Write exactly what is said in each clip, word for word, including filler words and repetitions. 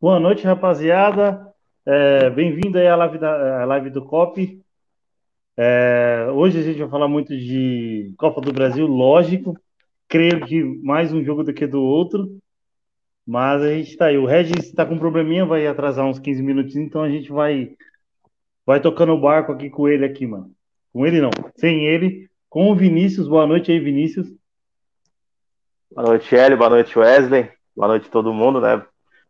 Boa noite, rapaziada. É, bem-vindo aí à live, da, à live do C O P. É, hoje a gente vai falar muito de Copa do Brasil, lógico. Creio que mais um jogo do que do outro. Mas a gente tá aí. O Regis tá com um probleminha, vai atrasar uns quinze minutinhos, então a gente vai, vai tocando o barco aqui com ele aqui, mano. Com ele não, sem ele. Com o Vinícius. Boa noite aí, Vinícius. Boa noite, Hélio. Boa noite, Wesley. Boa noite todo mundo, né?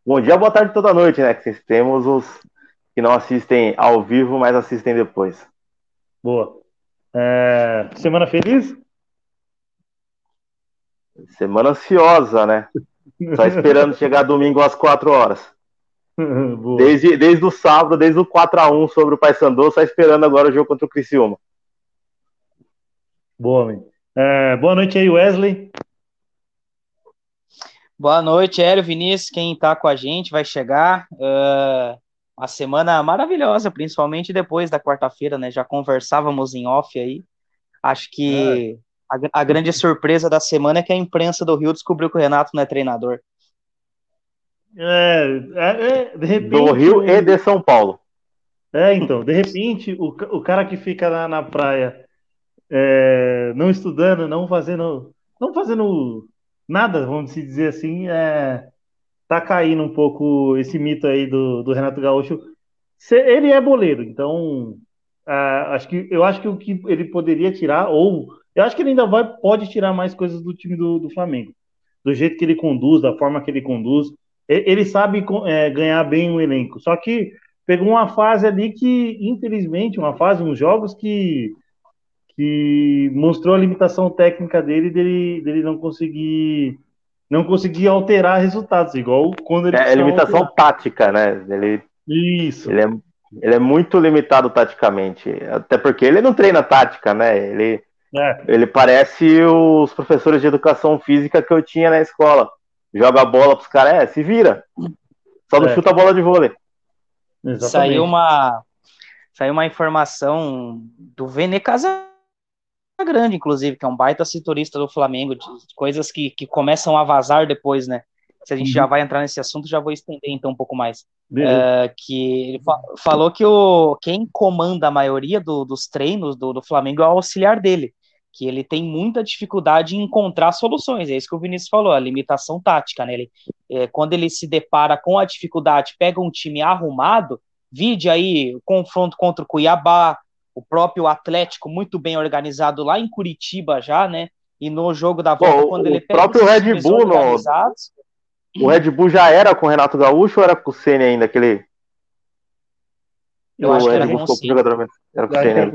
Bom dia, boa tarde, toda noite, né? Que temos os que não assistem ao vivo, mas assistem depois. Boa. É... Semana feliz? Semana ansiosa, né? Só esperando chegar domingo às quatro horas. Boa. Desde, desde o sábado, desde o quatro a um sobre o Paysandu, só esperando agora o jogo contra o Criciúma. Boa, amigo. É... Boa noite aí, Wesley. Boa noite, Hélio, Vinícius, quem está com a gente vai chegar, uh, uma semana maravilhosa, principalmente depois da quarta-feira, né, já conversávamos em off aí, acho que é. a, a grande surpresa da semana é que a imprensa do Rio descobriu que o Renato não é treinador. É, é, é de repente... Do Rio e de São Paulo. É, então, de repente, o, o cara que fica na, na praia, é, não estudando, não fazendo... Não fazendo... Nada, vamos dizer assim, é, tá caindo um pouco esse mito aí do, do Renato Gaúcho. Ele é boleiro, então é, acho que, eu acho que o que ele poderia tirar, ou eu acho que ele ainda vai, pode tirar mais coisas do time do, do Flamengo, do jeito que ele conduz, da forma que ele conduz. Ele sabe é, ganhar bem o elenco, só que pegou uma fase ali que, infelizmente, uma fase, uns jogos que... que mostrou a limitação técnica dele, dele, dele não conseguir não conseguir alterar resultados, igual quando ele... É, é limitação alterar. Tática, né? Ele, Isso. Ele é, ele é muito limitado taticamente, até porque ele não treina tática, né? Ele, é. ele parece os professores de educação física que eu tinha na escola. Joga a bola pros caras, é, se vira. Só não é. chuta a bola de vôlei. Exatamente. Saiu uma, saiu uma informação do Vene Casal Grande, inclusive, que é um baita setorista do Flamengo, de coisas que, que começam a vazar depois, né? Se a gente uhum. já vai entrar nesse assunto, já vou estender então um pouco mais. Uh, que ele fa- falou que o, quem comanda a maioria do, dos treinos do, do Flamengo é o auxiliar dele, que ele tem muita dificuldade em encontrar soluções, é isso que o Vinícius falou, a limitação tática, né? Ele, é, quando ele se depara com a dificuldade, pega um time arrumado, vide aí o confronto contra o Cuiabá, o próprio Atlético muito bem organizado lá em Curitiba já, né? E no jogo da volta, Bom, quando ele pega... O próprio Red Bull... No... O Red Bull já era com o Renato Gaúcho ou era com o Ceni ainda? Aquele... Eu o acho Red que era Bull com o Ceni. Era com o Ceni. Era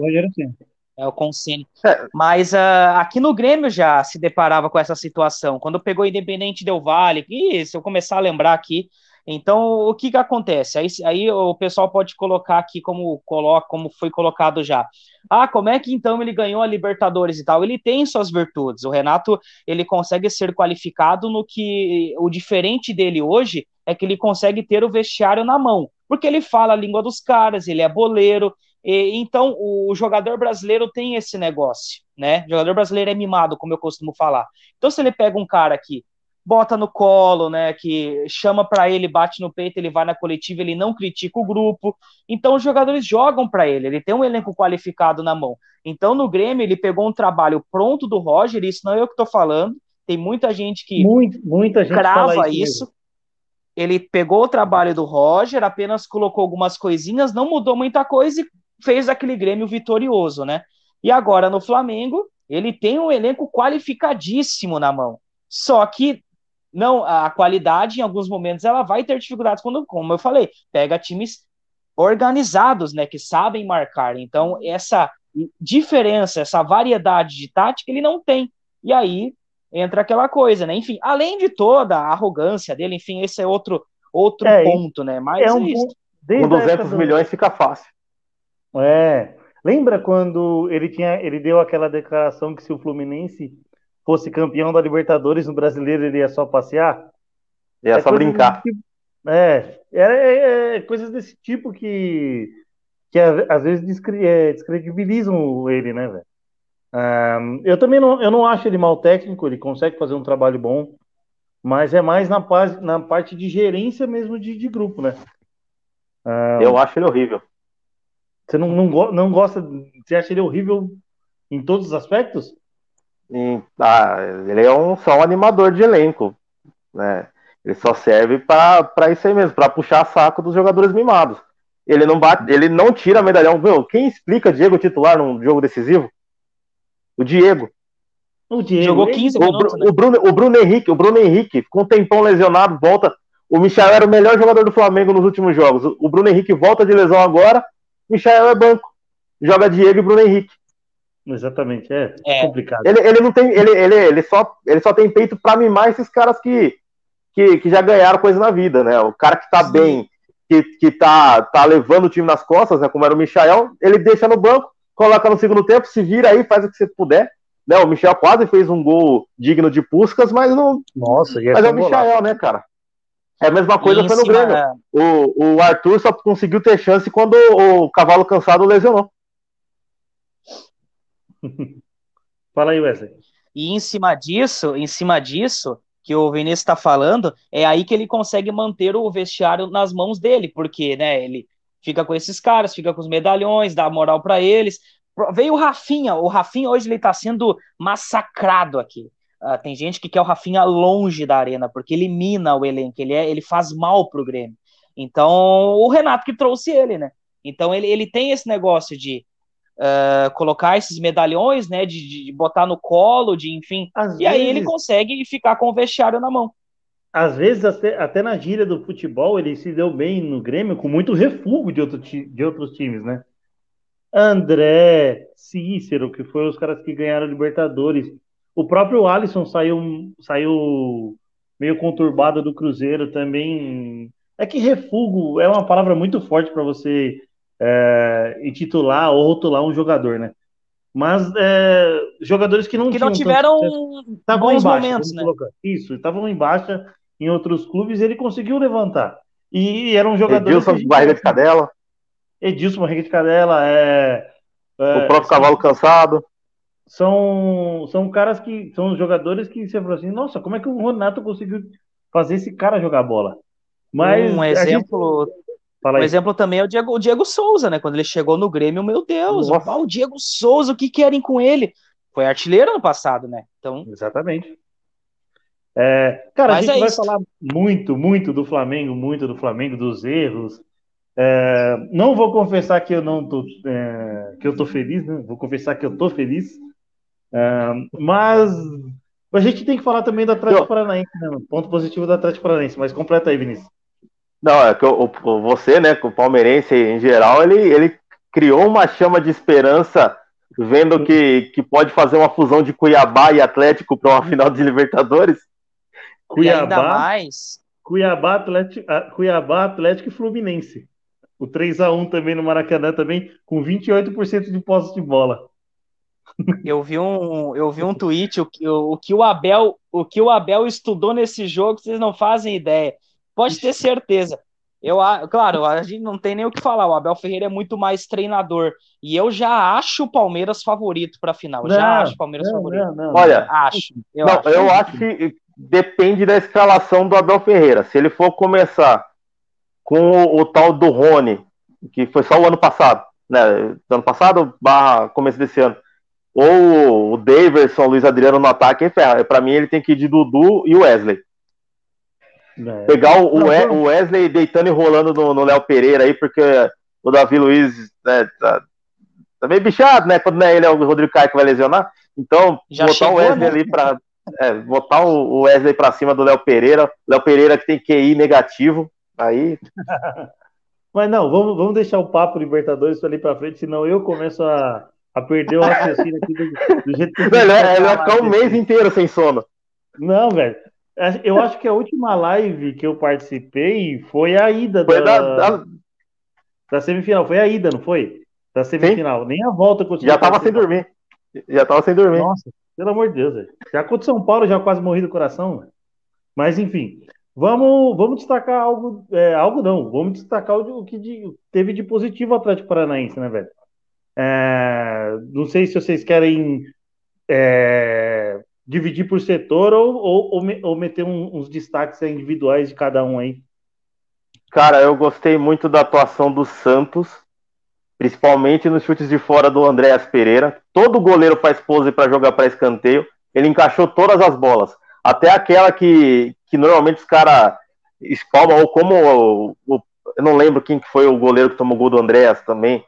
é, com o Ceni. É. Mas uh, aqui no Grêmio já se deparava com essa situação. Quando pegou o Independente Del Valle, e se eu começar a lembrar aqui... Então, o que que acontece? Aí, aí o pessoal pode colocar aqui como, coloca, como foi colocado já. Ah, como é que então ele ganhou a Libertadores e tal? Ele tem suas virtudes. O Renato, ele consegue ser qualificado no que... O diferente dele hoje é que ele consegue ter o vestiário na mão. Porque ele fala a língua dos caras, ele é boleiro. E, então, o jogador brasileiro tem esse negócio, né? O jogador brasileiro é mimado, como eu costumo falar. Então, se ele pega um cara aqui, bota no colo, né, que chama pra ele, bate no peito, ele vai na coletiva, ele não critica o grupo, então os jogadores jogam pra ele, ele tem um elenco qualificado na mão, então no Grêmio ele pegou um trabalho pronto do Roger, isso não é eu que tô falando, tem muita gente que Muito, muita gente crava isso, isso. Ele pegou o trabalho do Roger, apenas colocou algumas coisinhas, não mudou muita coisa e fez aquele Grêmio vitorioso, né, e agora no Flamengo ele tem um elenco qualificadíssimo na mão, só que não, a qualidade, em alguns momentos, ela vai ter dificuldades, quando, como eu falei, pega times organizados, né, que sabem marcar. Então, essa diferença, essa variedade de tática, ele não tem. E aí, entra aquela coisa, né? Enfim, além de toda a arrogância dele, enfim, esse é outro, outro é, ponto, né? Mas é um ponto, com duzentos milhões fica fácil. É. Lembra quando ele, tinha, ele deu aquela declaração que se o Fluminense... fosse campeão da Libertadores, no brasileiro ele ia só passear? Ia é só brincar. Tipo, é, é, é, coisas desse tipo que, que às vezes descre, é, descredibilizam ele, né, velho? Um, eu também não, eu não acho ele mal técnico, ele consegue fazer um trabalho bom. mas é mais na, paz, na parte de gerência mesmo de, de grupo, né? Ah, eu acho ele horrível. Você não, não, não gosta, você acha ele horrível em todos os aspectos? Sim. Ah, ele é um, só um animador de elenco, né? Ele só serve para isso aí mesmo, para puxar saco dos jogadores mimados. Ele não bate, ele não tira medalhão. Meu, quem explica Diego titular num jogo decisivo? O Diego. O Diego. Jogou quinze minutos, o, né? o, Bruno, o, Bruno Henrique, o Bruno Henrique ficou um tempão lesionado, volta. O Michael era o melhor jogador do Flamengo nos últimos jogos. O Bruno Henrique volta de lesão agora. O Michael é banco. Joga Diego e Bruno Henrique. Exatamente, é, é. complicado. Ele, ele não tem, ele, ele, ele, só, ele só tem peito pra mimar esses caras que, que, que já ganharam coisa na vida, né? O cara que tá Sim. bem, que, que tá, tá levando o time nas costas, né? Como era o Michael, ele deixa no banco, coloca no segundo tempo, se vira aí, faz o que você puder. Né? O Michael quase fez um gol digno de Puskás, mas não. Nossa, e é mas é o Michael, né, cara? É a mesma coisa foi no Grêmio. É... O, o Arthur só conseguiu ter chance quando o, o cavalo cansado lesionou. Fala aí, Wesley. E em cima disso, em cima disso, que o Vinícius está falando, é aí que ele consegue manter o vestiário nas mãos dele, porque, né, ele fica com esses caras, fica com os medalhões, dá moral para eles. Veio o Rafinha, o Rafinha hoje ele tá sendo massacrado aqui. Uh, tem gente que quer o Rafinha longe da arena, porque ele mina o elenco, ele, é, ele faz mal pro Grêmio. Então, o Renato que trouxe ele, né? Então, ele, ele tem esse negócio de Uh, colocar esses medalhões, né, de, de botar no colo, de enfim, às e vezes, aí ele consegue ficar com o vestiário na mão. Às vezes, até, até na gíria do futebol, ele se deu bem no Grêmio com muito refúgio de, outro, de outros times, né? André, Cícero, que foram os caras que ganharam Libertadores. O próprio Alisson saiu, saiu meio conturbado do Cruzeiro também. É que refúgio é uma palavra muito forte para você... É, e titular ou rotular um jogador, né? Mas é, jogadores que não, que não tiveram tanto, bons embaixo, momentos, né? Isso, estavam em baixa em outros clubes, ele conseguiu levantar. E eram jogadores... Edilson, gente... barriga de cadela. Edilson, barriga de cadela. É, é, o próprio cavalo cansado. São, são caras que... São jogadores que você falou assim, nossa, como é que o Renato conseguiu fazer esse cara jogar bola? Mas um exemplo... Um exemplo também é o Diego, o Diego Souza, né? Quando ele chegou no Grêmio, meu Deus, ó, o Diego Souza, o que querem com ele? Foi artilheiro ano passado, né? Então... Exatamente. É, cara, mas a gente é vai isso. falar muito, muito do Flamengo, muito do Flamengo, dos erros. É, não vou confessar que eu não tô, é, que eu tô feliz, né? Vou confessar que eu tô feliz. É, mas a gente tem que falar também do Atlético Paranaense, né? Ponto positivo do Atlético Paranaense, mas completa aí, Vinícius. Não, é que o, o, você, né, o palmeirense em geral, ele, ele criou uma chama de esperança vendo que, que pode fazer uma fusão de Cuiabá e Atlético para uma final de Libertadores. Cuiabá, e ainda mais. Cuiabá, Atlético, Cuiabá, Atlético e Fluminense. O três a um também no Maracanã, também com vinte e oito por cento de posse de bola. Eu vi um, eu vi um tweet, o, o, o, que o, Abel, o que o Abel estudou nesse jogo, vocês não fazem ideia. Pode ter certeza. Eu, claro, a gente não tem nem o que falar. O Abel Ferreira é muito mais treinador. E eu já acho o Palmeiras favorito para a final. Não, já acho o Palmeiras não, favorito. Não, não. Olha, acho. Eu, não, acho. eu acho que depende da escalação do Abel Ferreira. Se ele for começar com o, o tal do Rony, que foi só o ano passado, né? Ano passado, barra começo desse ano. Ou o Daverson, Luiz Adriano no ataque, ferra. Para mim, ele tem que ir de Dudu e Wesley. É. Pegar o, não, não. o Wesley deitando e rolando no Léo Pereira aí, porque o Davi Luiz, né, tá, tá meio bichado, né? Quando não é ele, é o Rodrigo Caio que vai lesionar. Então, já botar chegou, o Wesley, né, ali pra. É, botar o Wesley pra cima do Léo Pereira. Léo Pereira que tem Q I negativo. Aí. Mas não, vamos, vamos deixar o papo Libertadores ali pra frente, senão eu começo a, a perder o raciocínio aqui do, do jeito que. Velho, é, vai ficar um mês inteiro sem sono. Não, velho. Eu acho que a última live que eu participei foi a ida foi da, da... da semifinal. Foi a ida, não foi? Da semifinal. Sim. Nem a volta. Já tava sem dormir. Já tava sem dormir. Nossa, pelo amor de Deus. Velho. Já contra o São Paulo, já quase morri do coração. Velho. Mas, enfim. Vamos, vamos destacar algo... É, algo não. Vamos destacar o que de, teve de positivo o Atlético Paranaense, né, velho? É, não sei se vocês querem... É, dividir por setor ou, ou, ou, ou meter um, uns destaques individuais de cada um aí? Cara, eu gostei muito da atuação do Santos, principalmente nos chutes de fora do Andréas Pereira. Todo goleiro faz pose para jogar para escanteio, ele encaixou todas as bolas, até aquela que, que normalmente os caras espalmam, ou como o, o, eu não lembro quem que foi o goleiro que tomou o gol do Andréas também,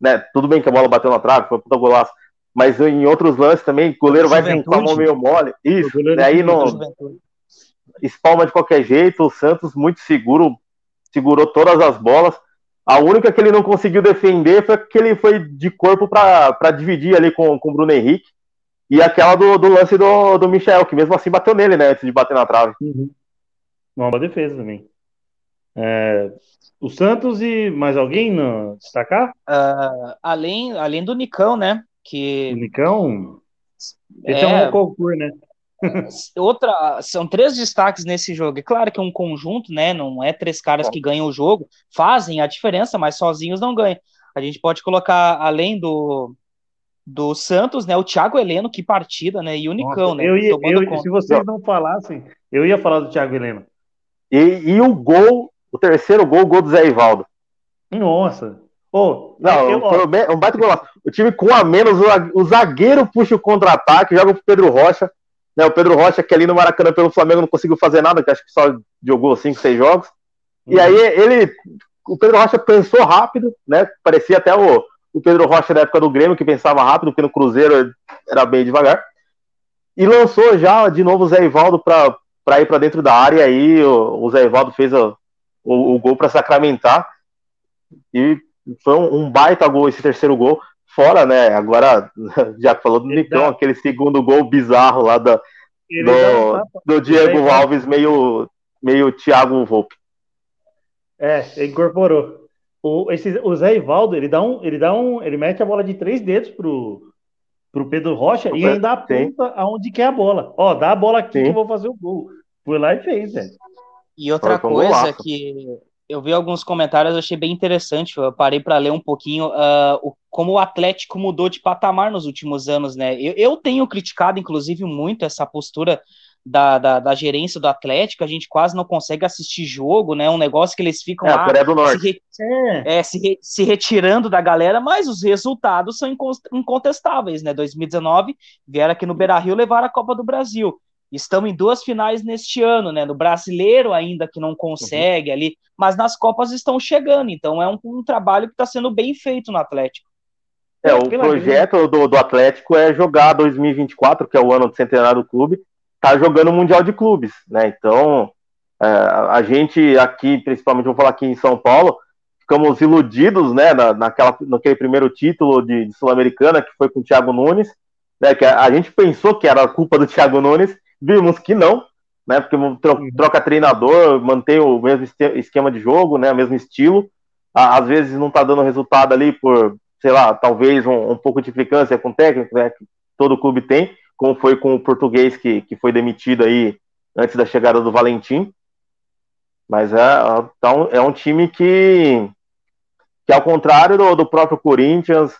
né? Tudo bem que a bola bateu na trave, foi um puta golaço, mas em outros lances também, o goleiro vai com a mão meio mole, isso, daí não espalma de qualquer jeito. O Santos muito seguro, segurou todas as bolas. A única que ele não conseguiu defender foi que ele foi de corpo para dividir ali com, com o Bruno Henrique, e aquela do, do lance do, do Michael, que mesmo assim bateu nele, né, antes de bater na trave. Uhum. Uma boa defesa também. É, o Santos e mais alguém no destacar? Uh, além, além do Nicão, né? Que... O Nicão? Esse é, é um concurso, né? Outra, são três destaques nesse jogo. É claro que é um conjunto, né? Não é três caras que ganham o jogo, fazem a diferença, mas sozinhos não ganham. A gente pode colocar, além do, do Santos, né? O Thiago Heleno, que partida, né? E o Nicão, né? Eu ia, eu, se vocês não falassem, eu ia falar do Thiago Heleno. E, e o gol, o terceiro gol, o gol do Zé Ivaldo. Nossa! Oh, não, eu, foi um, um baita golaço. O time com a menos, o zagueiro puxa o contra-ataque, joga pro Pedro Rocha. Né, o Pedro Rocha, que ali no Maracanã pelo Flamengo não conseguiu fazer nada, que acho que só jogou cinco, seis jogos. Uhum. E aí ele, o Pedro Rocha pensou rápido, né? Parecia até o, o Pedro Rocha da época do Grêmio, que pensava rápido, porque no Cruzeiro era bem devagar. E lançou já de novo o Zé Ivaldo para ir para dentro da área. E aí o, o Zé Ivaldo fez o, o, o gol para sacramentar. E foi um, um baita gol esse terceiro gol. Fora, né, agora, já falou do Nicão, aquele segundo gol bizarro lá da, do, do Diego Alves, meio, meio Thiago Volpi. É, ele incorporou. O, esse, o Zé Ivaldo, ele dá um, ele dá um, ele mete a bola de três dedos pro, pro Pedro Rocha, o e ainda aponta sim. aonde quer a bola. Ó, dá a bola aqui sim. que eu vou fazer o gol. Foi lá e fez, velho. E outra coisa que... Eu vi alguns comentários, achei bem interessante, eu parei para ler um pouquinho uh, o, como o Atlético mudou de patamar nos últimos anos, né? Eu, eu tenho criticado, inclusive, muito essa postura da, da, da gerência do Atlético, a gente quase não consegue assistir jogo, né? Um negócio que eles ficam é, lá se, re, é. É, se, re, se retirando da galera, mas os resultados são incontestáveis, né? dois mil e dezenove, vieram aqui no Beira-Rio levar a Copa do Brasil. Estamos em duas finais neste ano, né? No brasileiro ainda que não consegue uhum. ali, mas nas Copas estão chegando, então é um, um trabalho que está sendo bem feito no Atlético. É, o Pela projeto do, do Atlético é jogar dois mil e vinte e quatro, que é o ano do centenário do clube, tá jogando o Mundial de Clubes, né? Então, é, a gente aqui, principalmente, vou falar aqui em São Paulo, ficamos iludidos, né? Na, naquela, naquele primeiro título de, de Sul-Americana, que foi com o Thiago Nunes, né? Que a, a gente pensou que era a culpa do Thiago Nunes. Vimos que não, né? Porque troca treinador, mantém o mesmo esquema de jogo, né? O mesmo estilo. Às vezes não tá dando resultado ali por, sei lá, talvez um, um pouco de implicância com o técnico, né? Que todo clube tem, como foi com o português que, que foi demitido aí antes da chegada do Valentim. Mas é, é um time que, que ao contrário do, do próprio Corinthians,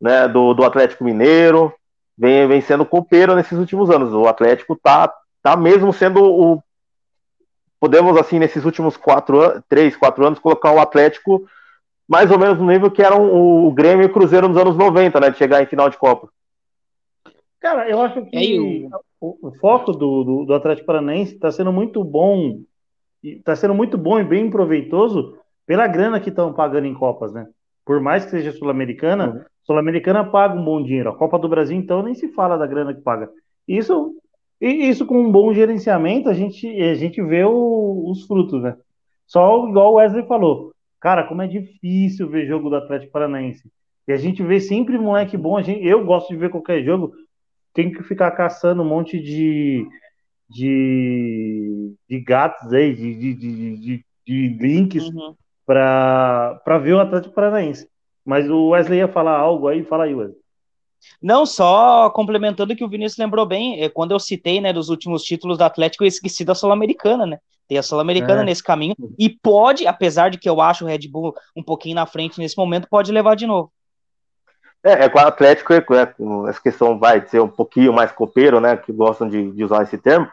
né? Do, do Atlético Mineiro. Vem, vem sendo copeiro nesses últimos anos. O Atlético tá, tá mesmo sendo o... Podemos, assim, nesses últimos quatro, três, quatro anos, colocar o Atlético mais ou menos no nível que eram o Grêmio e o Cruzeiro nos anos noventa, né? De chegar em final de Copa. Cara, eu acho que Ei, o, o foco do, do, do Atlético Paranaense tá sendo muito bom. Tá sendo muito bom e bem proveitoso pela grana que estão pagando em Copas, né? Por mais que seja Sul-Americana... Uhum. Sul-Americana paga um bom dinheiro. A Copa do Brasil, então, nem se fala da grana que paga. Isso, isso com um bom gerenciamento, a gente, a gente vê o, os frutos, né? Só igual o Wesley falou. Cara, como é difícil ver jogo do Atlético Paranaense. E a gente vê sempre moleque bom. A gente, eu gosto de ver qualquer jogo. Tenho que ficar caçando um monte de, de, de gatos aí, de, de, de, de, de links uhum. para ver o Atlético Paranaense. Mas o Wesley ia falar algo aí, fala aí, Wesley. Não, só complementando que o Vinícius lembrou bem, é, quando eu citei, né, dos últimos títulos do Atlético, eu esqueci da Sul-Americana, né? Tem a Sul-Americana é. nesse caminho, e pode, apesar de que eu acho o Red Bull um pouquinho na frente nesse momento, pode levar de novo. É, é com o Atlético, é, é, essa questão vai ser um pouquinho mais copeiro, né? Que gostam de, de usar esse termo,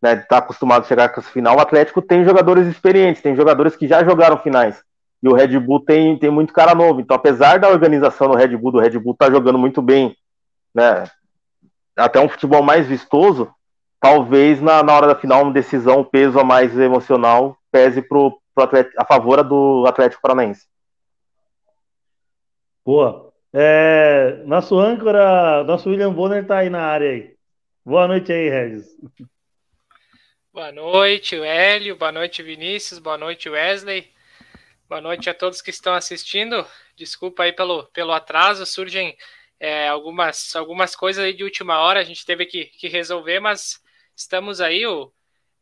né? Tá acostumado a chegar com essa final. O Atlético tem jogadores experientes, tem jogadores que já jogaram finais. E o Red Bull tem, tem muito cara novo. Então, apesar da organização do Red Bull, do Red Bull tá jogando muito bem, né? Até um futebol mais vistoso, talvez na, na hora da final uma decisão, um peso a mais emocional pese pro, pro Atlético, a favor do Atlético Paranaense. Boa. É, nosso âncora, nosso William Bonner tá aí na área aí. Boa noite aí, Regis. Boa noite, Hélio. Boa noite, Vinícius. Boa noite, Wesley. Boa noite a todos que estão assistindo. Desculpa aí pelo, pelo atraso, surgem é, algumas, algumas coisas aí de última hora, a gente teve que, que resolver, mas estamos aí. Eu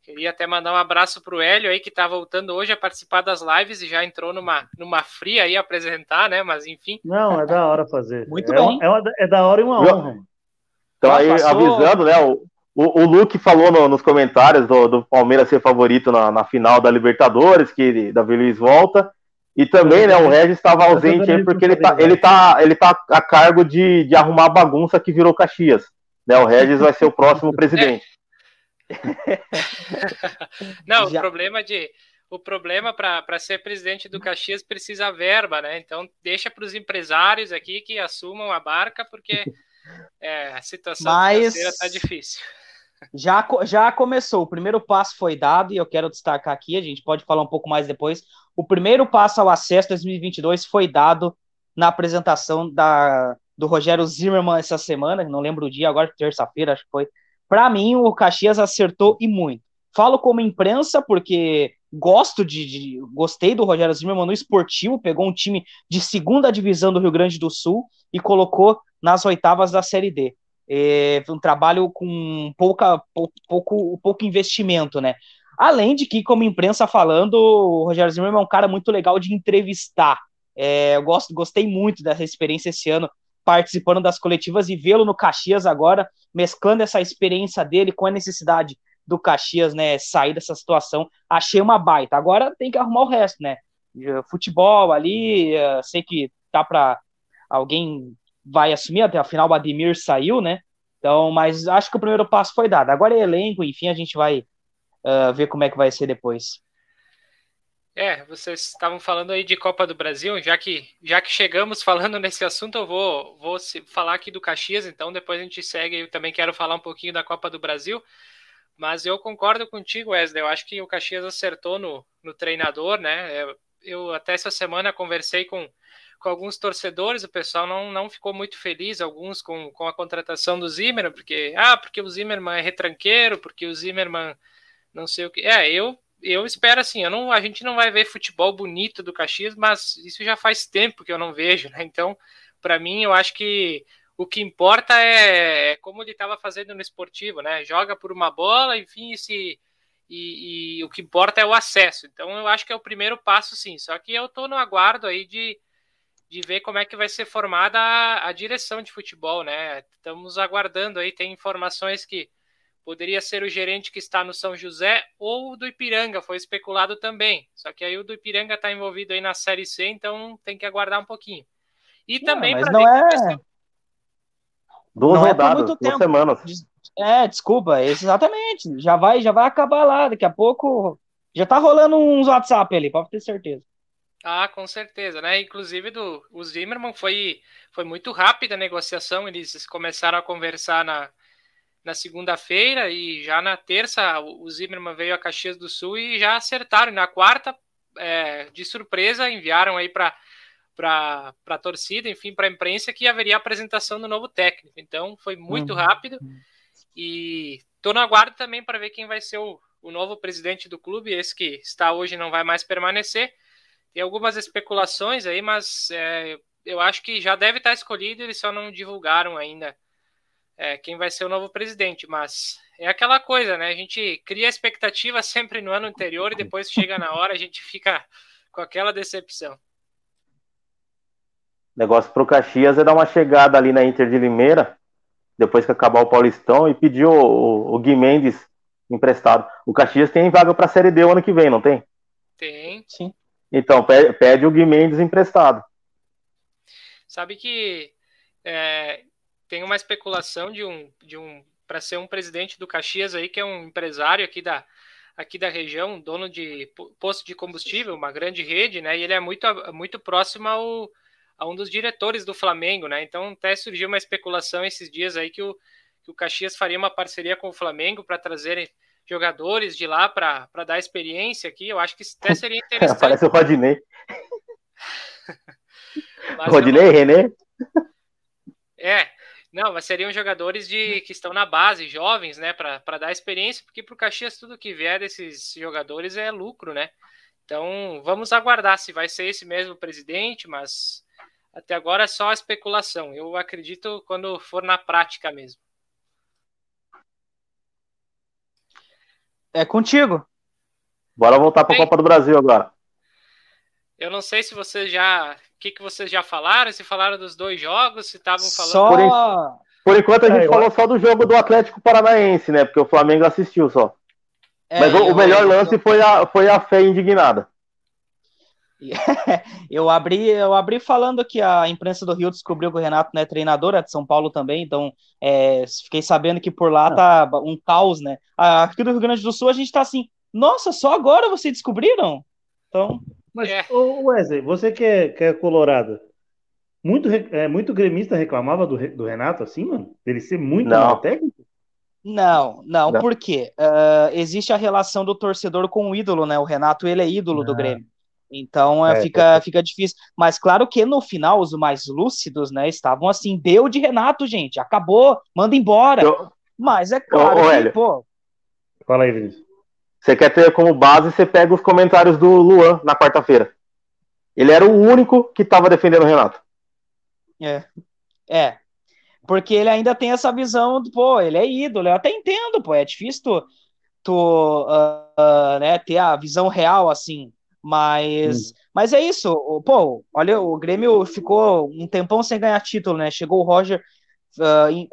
queria até mandar um abraço para o Hélio aí, que está voltando hoje a participar das lives e já entrou numa, numa fria aí apresentar, né? Mas enfim. Não, é da hora fazer. Muito é bem. Um, é, uma, é da hora e uma honra. Então aí, passou... avisando, né? O... O, o Luke falou no, nos comentários do, do Palmeiras ser favorito na, na final da Libertadores, que Davi Luiz volta. E também, né, o Regis estava ausente aí porque ele tá, ele, tá, ele tá a cargo de, de arrumar a bagunça que virou Caxias. Né, o Regis vai ser o próximo presidente. É. Não, Já. o problema de... O problema para ser presidente do Caxias precisa verba, né? Então deixa para os empresários aqui que assumam a barca, porque é, a situação Mas... financeira está difícil. Já, já começou, o primeiro passo foi dado e eu quero destacar aqui, a gente pode falar um pouco mais depois, o primeiro passo ao acesso dois mil e vinte e dois foi dado na apresentação da, do Rogério Zimmermann essa semana, não lembro o dia, agora terça-feira acho que foi. Para mim o Caxias acertou e muito. Falo como imprensa porque gosto de, de gostei do Rogério Zimmermann no esportivo, pegou um time de segunda divisão do Rio Grande do Sul e colocou nas oitavas da Série D. É um trabalho com pouca, pou, pouco, pouco investimento, né? Além de que, como imprensa falando, o Rogério Zimmermann é um cara muito legal de entrevistar. É, eu gosto, gostei muito dessa experiência esse ano, participando das coletivas e vê-lo no Caxias agora, mesclando essa experiência dele com a necessidade do Caxias, né, sair dessa situação. Achei uma baita. Agora tem que arrumar o resto, né? Futebol ali, sei que tá para alguém... vai assumir, até afinal o Ademir saiu, né? Então, mas acho que o primeiro passo foi dado. Agora é elenco, enfim, a gente vai uh, ver como é que vai ser depois. É, vocês estavam falando aí de Copa do Brasil, já que, já que chegamos falando nesse assunto, eu vou, vou falar aqui do Caxias, então depois a gente segue. Eu também quero falar um pouquinho da Copa do Brasil, mas eu concordo contigo, Wesley, eu acho que o Caxias acertou no, no treinador, né? Eu, eu até essa semana conversei com com alguns torcedores, o pessoal não, não ficou muito feliz, alguns com, com a contratação do Zimmermann, porque, ah, porque o Zimmermann é retranqueiro, porque o Zimmermann não sei o que, é, eu, eu espero assim, eu não, a gente não vai ver futebol bonito do Caxias, mas isso já faz tempo que eu não vejo, né? Então, para mim, eu acho que o que importa é, é como ele estava fazendo no esportivo, né? Joga por uma bola, enfim, esse... E, e o que importa é o acesso, então eu acho que é o primeiro passo, sim, só que eu tô no aguardo aí de de ver como é que vai ser formada a, a direção de futebol, né? Estamos aguardando aí, tem informações que poderia ser o gerente que está no São José ou do Ipiranga, foi especulado também, só que aí o do Ipiranga está envolvido aí na Série C, então tem que aguardar um pouquinho. E não, também... Mas não é... Ser... Duas não rodadas, é muito tempo. Duas semanas. É, desculpa, exatamente, já vai, já vai acabar lá, daqui a pouco já tá rolando uns WhatsApp ali, pode ter certeza. Ah, com certeza, né? Inclusive do, o Zimmermann foi, foi muito rápida a negociação, eles começaram a conversar na, na segunda-feira e já na terça o Zimmermann veio a Caxias do Sul e já acertaram, na quarta, é, de surpresa, enviaram aí para a torcida, enfim, para a imprensa, que haveria a apresentação do novo técnico, então foi muito uhum. rápido e estou no aguardo também para ver quem vai ser o, o novo presidente do clube, esse que está hoje não vai mais permanecer. Tem algumas especulações aí, mas é, eu acho que já deve estar escolhido, eles só não divulgaram ainda é, quem vai ser o novo presidente, mas é aquela coisa, né? A gente cria expectativa sempre no ano anterior e depois chega na hora a gente fica com aquela decepção. O negócio pro Caxias é dar uma chegada ali na Inter de Limeira, depois que acabar o Paulistão, e pedir o, o, o Gui Mendes emprestado. O Caxias tem vaga para a Série D o ano que vem, não tem? Tem, sim. Então, pede o Gui Mendes emprestado. Sabe que é, tem uma especulação de um, de um para ser um presidente do Caxias aí, que é um empresário aqui da, aqui da região, dono de posto de combustível, uma grande rede, né? E ele é muito, muito próximo ao, a um dos diretores do Flamengo, né? Então até surgiu uma especulação esses dias aí que o, que o Caxias faria uma parceria com o Flamengo para trazer jogadores de lá para dar experiência aqui. Eu acho que até seria interessante. Parece o Rodinei. Rodinei, eu... René? É, não, mas seriam jogadores de, que estão na base, jovens, né, para dar experiência, porque para o Caxias tudo que vier desses jogadores é lucro, né? Então vamos aguardar se vai ser esse mesmo presidente, mas até agora é só especulação. Eu acredito quando for na prática mesmo. É contigo. Bora voltar para a Copa do Brasil agora. Eu não sei se vocês já... O que, que vocês já falaram? Se falaram dos dois jogos, se estavam falando... Só... Por, en... Por enquanto a gente é, falou eu... só do jogo do Atlético Paranaense, né? Porque o Flamengo assistiu só. É, Mas o, o melhor eu... lance foi a, foi a fé indignada. eu, abri, eu abri falando que a imprensa do Rio descobriu que o Renato não é treinador, é de São Paulo também, então é, fiquei sabendo que por lá tá um caos, né? Aqui do Rio Grande do Sul a gente tá assim, nossa, só agora vocês descobriram? Então... Mas, é. Ô Wesley, você que é, que é colorado, muito, é, muito gremista reclamava do, do Renato assim, mano? Dele ser muito mal técnico? Não, não, não. Por quê? Uh, existe a relação do torcedor com o ídolo, né? O Renato, ele é ídolo ah. do Grêmio. Então é, fica, é. fica difícil. Mas claro que no final, os mais lúcidos, né, estavam assim, deu de Renato, gente, acabou, manda embora. Eu... Mas é claro ô, ô, que, pô... Fala aí, Vinícius. Você quer ter como base, você pega os comentários do Luan na quarta-feira. Ele era o único que estava defendendo o Renato. É, é. Porque ele ainda tem essa visão, do, pô, ele é ídolo. Eu até entendo, pô, é difícil tu, tu uh, uh, né, ter a visão real, assim. Mas, hum. mas é isso. Pô, olha, o Grêmio ficou um tempão sem ganhar título, né? Chegou o Roger... Uh, em,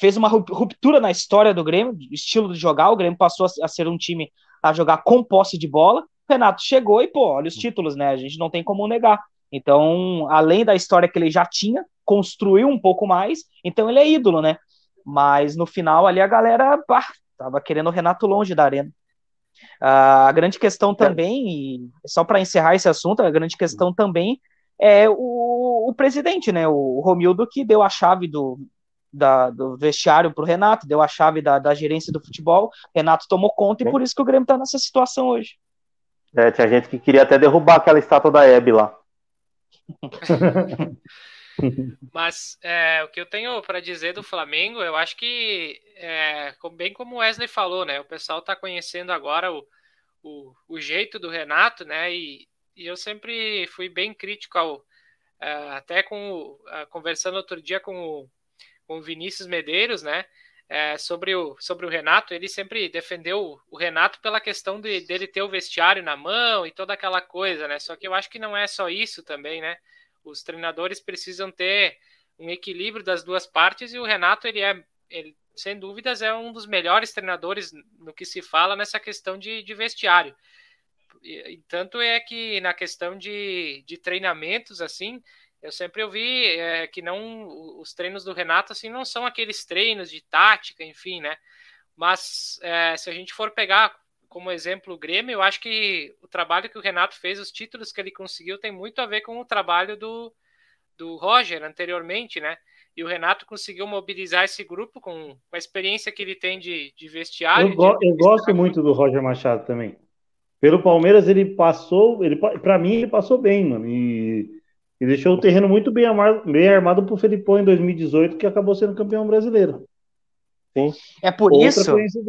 fez uma ruptura na história do Grêmio, estilo de jogar, o Grêmio passou a ser um time a jogar com posse de bola, o Renato chegou e, pô, olha os títulos, né, a gente não tem como negar, então, além da história que ele já tinha, construiu um pouco mais, então ele é ídolo, né, mas no final ali a galera, pá, tava querendo o Renato longe da arena. A grande questão também, e só para encerrar esse assunto, a grande questão também é o, o presidente, né, o Romildo, que deu a chave do Da, do vestiário para o Renato, deu a chave da, da gerência do futebol, Renato tomou conta e por isso que o Grêmio está nessa situação hoje. É, tinha gente que queria até derrubar aquela estátua da Hebe lá. Mas é, o que eu tenho para dizer do Flamengo, eu acho que é, bem como o Wesley falou, né, o pessoal está conhecendo agora o, o, o jeito do Renato, né, e, e eu sempre fui bem crítico ao, até com, conversando outro dia com o com o Vinícius Medeiros, né, é, sobre, o, sobre o Renato, ele sempre defendeu o Renato pela questão de, dele ter o vestiário na mão e toda aquela coisa, né, só que eu acho que não é só isso também, né, os treinadores precisam ter um equilíbrio das duas partes e o Renato, ele é, ele, sem dúvidas, é um dos melhores treinadores no que se fala nessa questão de, de vestiário, e, e tanto é que na questão de, de treinamentos, assim, eu sempre ouvi é, que não, os treinos do Renato assim, não são aqueles treinos de tática, enfim, né? Mas é, se a gente for pegar como exemplo o Grêmio, eu acho que o trabalho que o Renato fez, os títulos que ele conseguiu, tem muito a ver com o trabalho do, do Roger anteriormente, né? E o Renato conseguiu mobilizar esse grupo com a experiência que ele tem de, de vestiário. Eu, go- de... eu gosto muito do Roger Machado também. Pelo Palmeiras, ele passou, ele, para mim, ele passou bem, mano, e... Ele deixou o terreno muito bem armado, bem armado pro Felipão em dois mil e dezoito, que acabou sendo campeão brasileiro. Sim. É por Outra isso.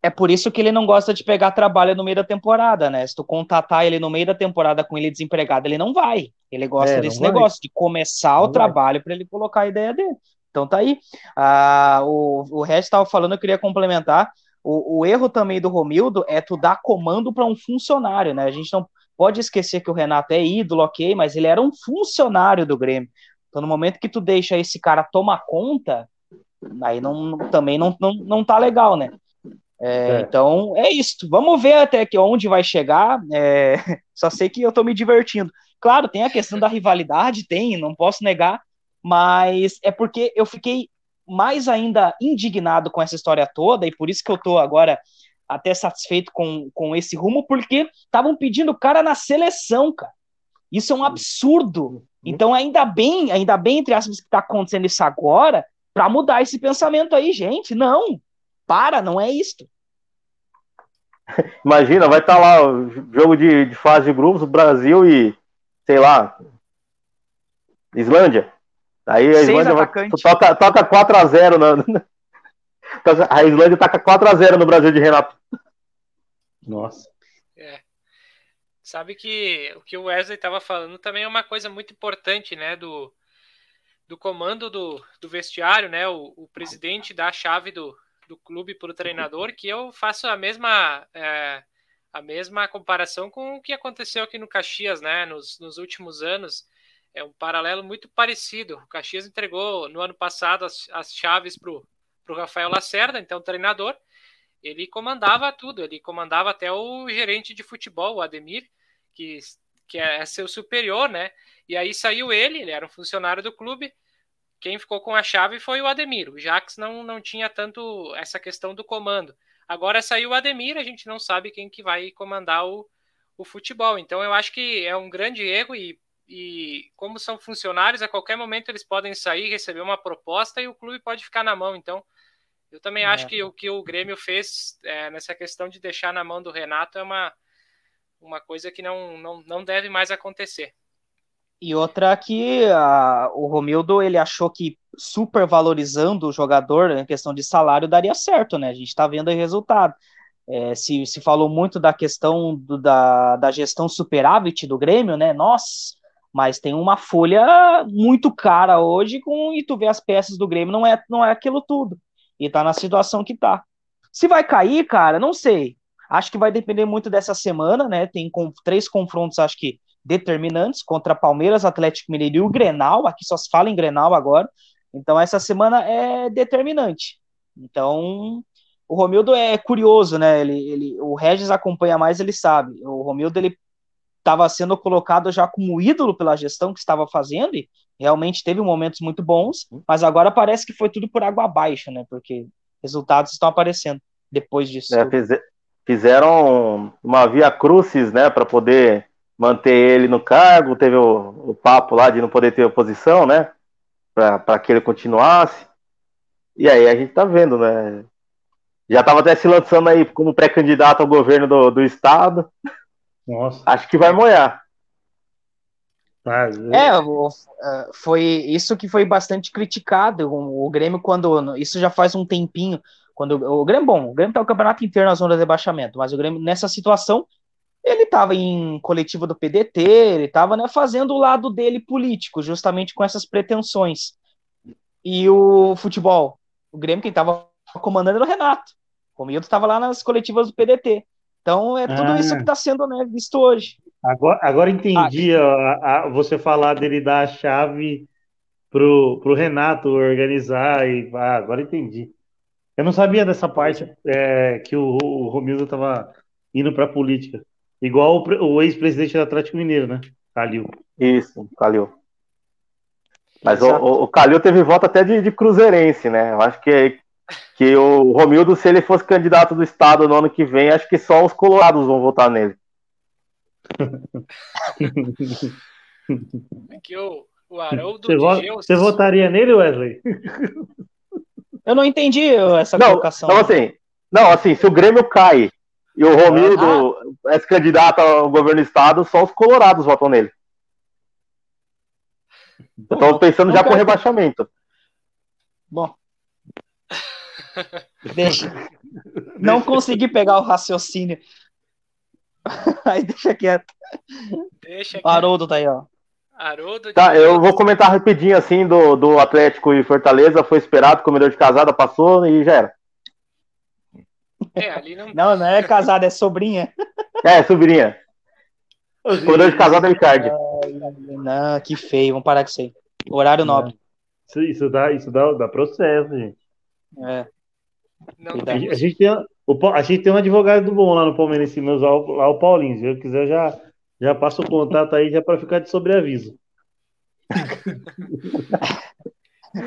É por isso que ele não gosta de pegar trabalho no meio da temporada, né? Se tu contatar ele no meio da temporada com ele desempregado, ele não vai. Ele gosta é, desse negócio, de começar não o vai. trabalho para ele colocar a ideia dele. Então tá aí. Ah, o, o resto tava falando, eu queria complementar. O, o erro também do Romildo é tu dar comando para um funcionário, né? A gente não pode esquecer que o Renato é ídolo, ok, mas ele era um funcionário do Grêmio. Então, no momento que tu deixa esse cara tomar conta, aí não, também não, não, não tá legal, né? É, é. Então, é isso. Vamos ver até que onde vai chegar. É, só sei que eu tô me divertindo. Claro, tem a questão da rivalidade, tem, não posso negar, mas é porque eu fiquei mais ainda indignado com essa história toda, e por isso que eu tô agora até satisfeito com, com esse rumo, porque estavam pedindo o cara na seleção, cara. Isso é um absurdo. Então ainda bem, ainda bem, entre aspas, que tá acontecendo isso agora, para mudar esse pensamento aí, gente. Não, para, não é isto. Imagina, vai estar lá o jogo de, de fase de grupos, o Brasil e, sei lá, Islândia. Aí a Islândia vai, toca, toca quatro a zero. Na, a Islândia taca quatro a zero no Brasil de Renato. Nossa. É. Sabe que o que o Wesley estava falando também é uma coisa muito importante, né, do, do comando do, do vestiário, né, o, o presidente dá a chave do, do clube para o treinador, que eu faço a mesma, é, a mesma comparação com o que aconteceu aqui no Caxias, né, nos, nos últimos anos, é um paralelo muito parecido. O Caxias entregou no ano passado as, as chaves para o Rafael Lacerda, então treinador, ele comandava tudo, ele comandava até o gerente de futebol, o Ademir, que, que é seu superior, né? E aí saiu ele, ele era um funcionário do clube, quem ficou com a chave foi o Ademir, o Jax não, não tinha tanto essa questão do comando. Agora saiu o Ademir, a gente não sabe quem que vai comandar o, o futebol, então eu acho que é um grande erro e, e como são funcionários, a qualquer momento eles podem sair, receber uma proposta e o clube pode ficar na mão, então eu também é. acho que o que o Grêmio fez é, nessa questão de deixar na mão do Renato é uma, uma coisa que não, não, não deve mais acontecer. E outra que a, o Romildo, ele achou que supervalorizando o jogador na questão de salário daria certo, né? A gente está vendo aí o resultado. É, se, se falou muito da questão do, da, da gestão superávit do Grêmio, né? Nossa, mas tem uma folha muito cara hoje com, e tu vê as peças do Grêmio, não é, não é aquilo tudo. E tá na situação que tá. Se vai cair, cara, não sei. Acho que vai depender muito dessa semana, né? Tem com, três confrontos, acho que, determinantes, contra Palmeiras, Atlético Mineiro e o Grenal. Aqui só se fala em Grenal agora. Então, essa semana é determinante. Então, o Romildo é curioso, né? Ele, ele, o Regis acompanha mais, ele sabe. O Romildo, ele estava sendo colocado já como ídolo pela gestão que estava fazendo e realmente teve momentos muito bons, mas agora parece que foi tudo por água abaixo, né? Porque resultados estão aparecendo depois disso. É, fizeram uma via crucis, né? Para poder manter ele no cargo. Teve o, o papo lá de não poder ter oposição, né? Para que ele continuasse. E aí a gente tá vendo, né? Já estava até se lançando aí como pré-candidato ao governo do, do estado. Nossa. Acho que vai moiar. É, foi isso que foi bastante criticado, o Grêmio quando, isso já faz um tempinho, quando o Grêmio, bom, o Grêmio tá o campeonato inteiro na zona de rebaixamento, mas o Grêmio nessa situação, ele tava em coletivo do P D T, ele tava, né, fazendo o lado dele político, justamente com essas pretensões. E o futebol, o Grêmio quem tava comandando era o Renato, o Romildo tava lá nas coletivas do P D T, então é tudo ah. isso que tá sendo, né, visto hoje. Agora, agora entendi ah, a, a, você falar dele dar a chave pro, pro Renato organizar. E, ah, agora entendi. Eu não sabia dessa parte é, que o, o Romildo estava indo para a política. Igual o, o ex-presidente do Atlético Mineiro, né? Calil. Isso, Calil. Mas o, o Calil teve voto até de, de cruzeirense, né? Eu acho que, que o Romildo, se ele fosse candidato do estado no ano que vem, acho que só os colorados vão votar nele. Aqui o, o Haroldo você, vo, Geus... você votaria nele, Wesley? Eu não entendi essa não, colocação. Não assim, não, assim, se o Grêmio cai e o Romildo ah. é candidato ao governo do estado, só os colorados votam nele. Eu tô pensando já pro rebaixamento. Bom. Deixa. Não consegui pegar o raciocínio. Aí deixa quieto. Deixa quieto. Haroldo tá aí, ó. Haroldo de... Tá, eu vou comentar rapidinho assim do, do Atlético e Fortaleza. Foi esperado, comedor de casada, passou e já era. É, ali não... não, não é casada, é sobrinha. É, sobrinha. Comedor de casada é Ricardo. Não, que feio, vamos parar com isso aí. Horário nobre. Isso, isso, dá, isso dá, dá processo, gente. É. Não, a, gente, a, gente tem, o, a gente tem um advogado do bom lá no Palmeiras, lá o Paulinho. Se eu quiser, já, já passo o contato aí já para ficar de sobreaviso.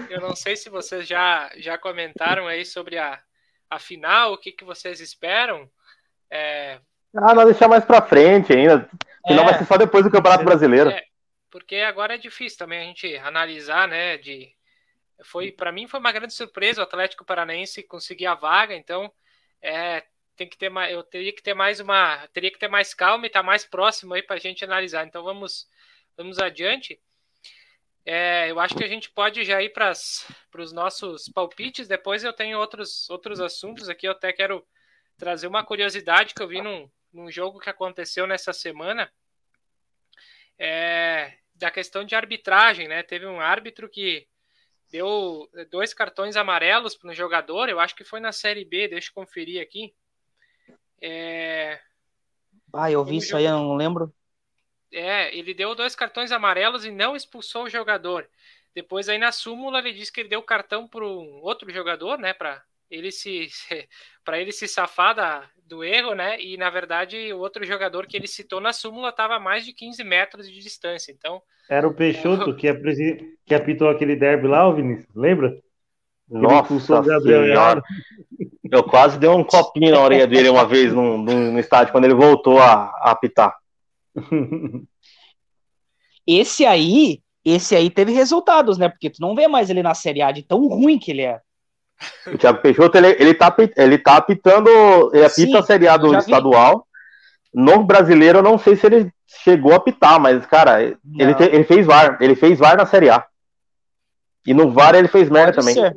Eu não sei se vocês já, já comentaram aí sobre a, a final, o que, que vocês esperam. É... Ah, nós deixar mais pra frente ainda. Senão é... vai ser só depois do Campeonato Brasileiro. É, porque agora é difícil também a gente analisar, né? De... Foi, pra mim foi uma grande surpresa o Atlético Paranaense conseguir a vaga, então é, tem que ter mais, eu teria que ter mais uma. Teria que ter mais calma e estar tá mais próximo aí pra gente analisar. Então vamos, vamos adiante. É, eu acho que a gente pode já ir para os nossos palpites. Depois eu tenho outros, outros assuntos aqui. Eu até quero trazer uma curiosidade que eu vi num, num jogo que aconteceu nessa semana, é, da questão de arbitragem, né? Teve um árbitro que deu dois cartões amarelos para um jogador. Eu acho que foi na Série B. Deixa eu conferir aqui. É, ah, eu vi isso jogo... aí, eu não lembro. É, ele deu dois cartões amarelos e não expulsou o jogador. Depois aí na súmula ele disse que ele deu cartão para um outro jogador, né, para ele se para ele se safar da, do erro, né? E na verdade o outro jogador que ele citou na súmula estava a mais de quinze metros de distância. Então era o Peixoto eu... que, apresi... que apitou aquele derby lá, o Vinícius, lembra? Nossa senhora. Eu quase dei um copinho na orelha dele uma vez no, no, no estádio quando ele voltou a, a apitar. Esse aí, esse aí teve resultados, né? Porque tu não vê mais ele na Série A de tão ruim que ele é. O Thiago Peixoto, ele, ele, tá, ele tá apitando, ele apita Sim, a Série A do estadual. No brasileiro, eu não sei se ele chegou a apitar, mas, cara, ele, te, ele fez V A R, ele fez V A R na Série A. E no V A R ele fez merda também. Ser.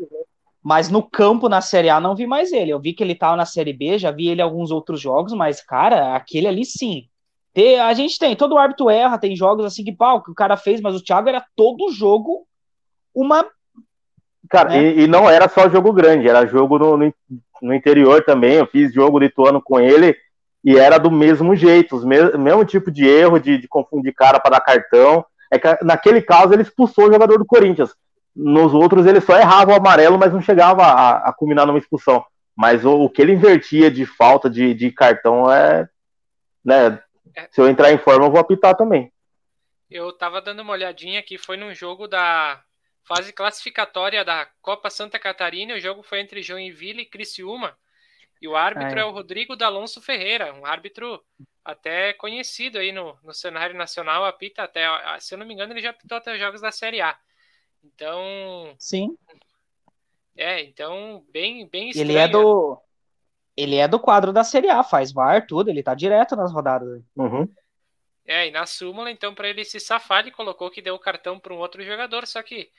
Mas no campo, na Série A, não vi mais ele. Eu vi que ele tava na Série B, já vi ele em alguns outros jogos, mas, cara, aquele ali sim. A gente tem, todo árbitro erra, tem jogos assim que pau, que o cara fez, mas o Thiago era todo jogo uma... Cara, né? e, e não era só jogo grande, era jogo no, no, no interior também, eu fiz jogo do Ituano com ele, e era do mesmo jeito, o mes, mesmo tipo de erro, de, de confundir cara para dar cartão, é que naquele caso ele expulsou o jogador do Corinthians, nos outros ele só errava o amarelo, mas não chegava a, a culminar numa expulsão, mas o, o que ele invertia de falta de, de cartão é... né? Se eu entrar em forma, eu vou apitar também. Eu tava dando uma olhadinha aqui, foi num jogo da fase classificatória da Copa Santa Catarina, o jogo foi entre Joinville e Criciúma, e o árbitro é, é o Rodrigo D'Alonso Ferreira, um árbitro até conhecido aí no, no cenário nacional, apita até, se eu não me engano, ele já apitou até os jogos da Série A. Então... Sim. É, então, bem, bem estranho. Ele é do... Ele é do quadro da Série A, faz V A R, tudo, ele tá direto nas rodadas. Uhum. É, e na súmula, então, pra ele se safar, ele colocou que deu o cartão pra um outro jogador, só que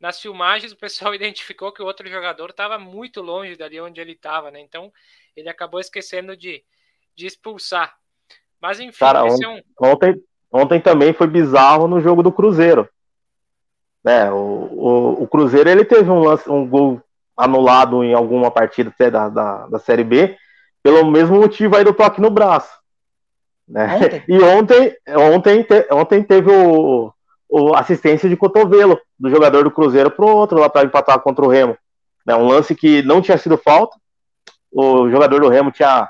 nas filmagens o pessoal identificou que o outro jogador tava muito longe dali onde ele tava, né? Então, ele acabou esquecendo de, de expulsar. Mas, enfim... Cara, esse ontem, é um... ontem, ontem também foi bizarro no jogo do Cruzeiro. É, o, o, o Cruzeiro, ele teve um lance, um gol... anulado em alguma partida até da, da, da Série B, pelo mesmo motivo aí do toque no braço. Né? Ontem. E ontem, ontem, te, ontem teve o, o assistência de cotovelo do jogador do Cruzeiro pro outro lá para empatar contra o Remo. Né? Um lance que não tinha sido falta, o jogador do Remo tinha,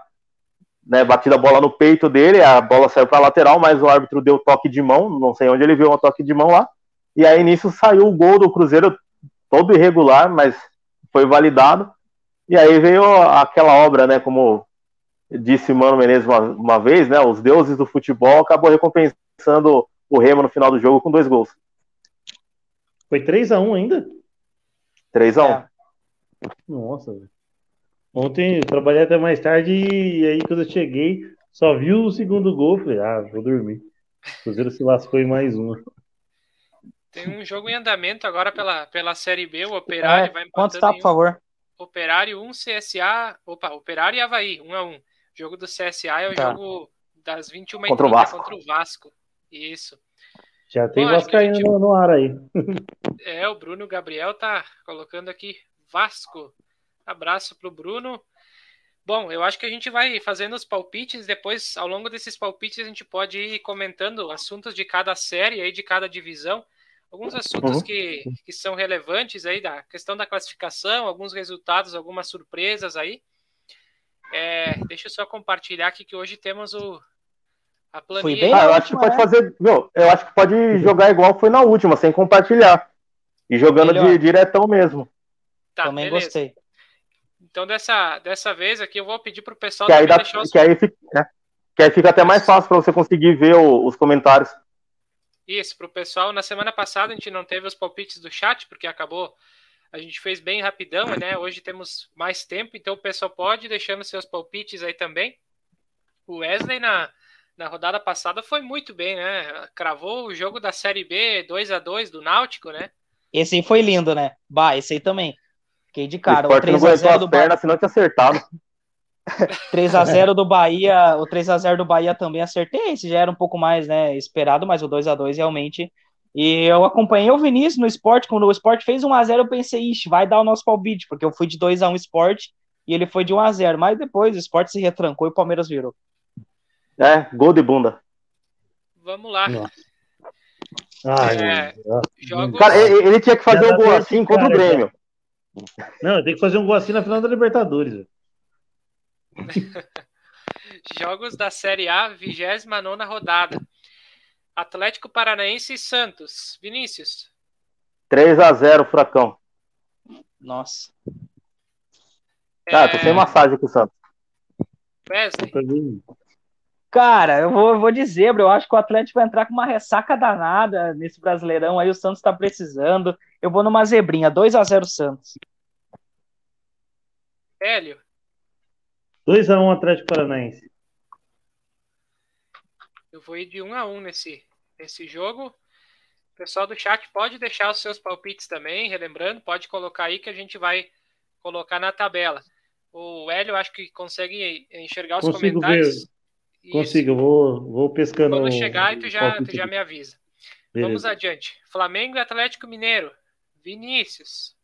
né, batido a bola no peito dele, a bola saiu para lateral, mas o árbitro deu toque de mão, não sei onde ele viu um toque de mão lá, e aí nisso saiu o gol do Cruzeiro, todo irregular, mas foi validado, e aí veio aquela obra, né, como disse Mano Menezes uma, uma vez, né, os deuses do futebol, acabou recompensando o Remo no final do jogo com dois gols. Foi três a um ainda? três a um. É. Nossa, velho. Ontem eu trabalhei até mais tarde, e aí quando eu cheguei, só vi o segundo gol, falei, ah, vou dormir. O Cruzeiro se lascou em mais uma. Tem um jogo em andamento agora pela, pela Série B, o Operário é, vai empatando. Quanto tá, por um, favor? Operário um, C S A... Opa, Operário e Avaí, um a um. O jogo do C S A é o tá. jogo das vinte e uma e trinta contra o Vasco. Contra o Vasco. Isso. Já tem vascaíno gente... no ar aí. É, o Bruno Gabriel tá colocando aqui Vasco. Abraço pro Bruno. Bom, eu acho que a gente vai fazendo os palpites, depois, ao longo desses palpites, a gente pode ir comentando assuntos de cada série, aí de cada divisão. Alguns assuntos que, que são relevantes aí da questão da classificação, alguns resultados, algumas surpresas aí. É, deixa eu só compartilhar aqui que hoje temos o, A planilha. Foi bem ah, eu acho que pode fazer. Meu, eu acho que pode jogar igual foi na última, sem compartilhar. E jogando de, diretão mesmo. Tá, também beleza. Gostei. Então, dessa, dessa vez aqui, eu vou pedir pro pessoal... Que, aí, dá, os... que, aí, fica, né? que aí fica até mais fácil para você conseguir ver o, os comentários. Isso, pro pessoal. Na semana passada, a gente não teve os palpites do chat, porque acabou... A gente fez bem rapidão, né? Hoje temos mais tempo, então o pessoal pode ir deixando seus palpites aí também. O Wesley, na, na rodada passada, foi muito bem, né? Cravou o jogo da Série B, dois a dois do Náutico, né? Esse aí foi lindo, né? Bah, esse aí também. Fiquei de cara. O três a zero do Bahia. Senão tinha acertado. três a zero do Bahia. O três a zero do Bahia também acertei. Esse já era um pouco mais, né, esperado, mas o dois a dois realmente. E eu acompanhei o Vinícius no Sport. Quando o Sport fez um a zero, eu pensei, ixi, vai dar o nosso palpite, porque eu fui de dois a um Sport e ele foi de um a zero. Mas depois o Sport se retrancou e o Palmeiras virou. É, gol de bunda. Vamos lá. É. Ai, é, jogos... Cara, ele, ele tinha que fazer um gol assim contra o Grêmio. Não, ele tem que fazer um gol assim na final da Libertadores. Jogos da Série A, vigésima nona rodada. Atlético Paranaense e Santos. Vinícius. três a zero, Furacão. Nossa. Cara, é... tô sem massagem com o Santos. Wesley. Cara, eu vou, eu vou dizer, bro, eu acho que o Atlético vai entrar com uma ressaca danada nesse Brasileirão, aí o Santos tá precisando. Eu vou numa zebrinha, dois a zero Santos. Hélio. dois a um Atlético Paranaense. Eu vou ir de um a um nesse, nesse jogo. O pessoal do chat pode deixar os seus palpites também, relembrando, pode colocar aí que a gente vai colocar na tabela. O Hélio, acho que consegue enxergar os Consigo comentários. Ver. Isso. Consigo, eu vou, vou pescando. Quando chegar, tu já, tu já me avisa. Beleza. Vamos adiante. Flamengo e Atlético Mineiro. Vinícius.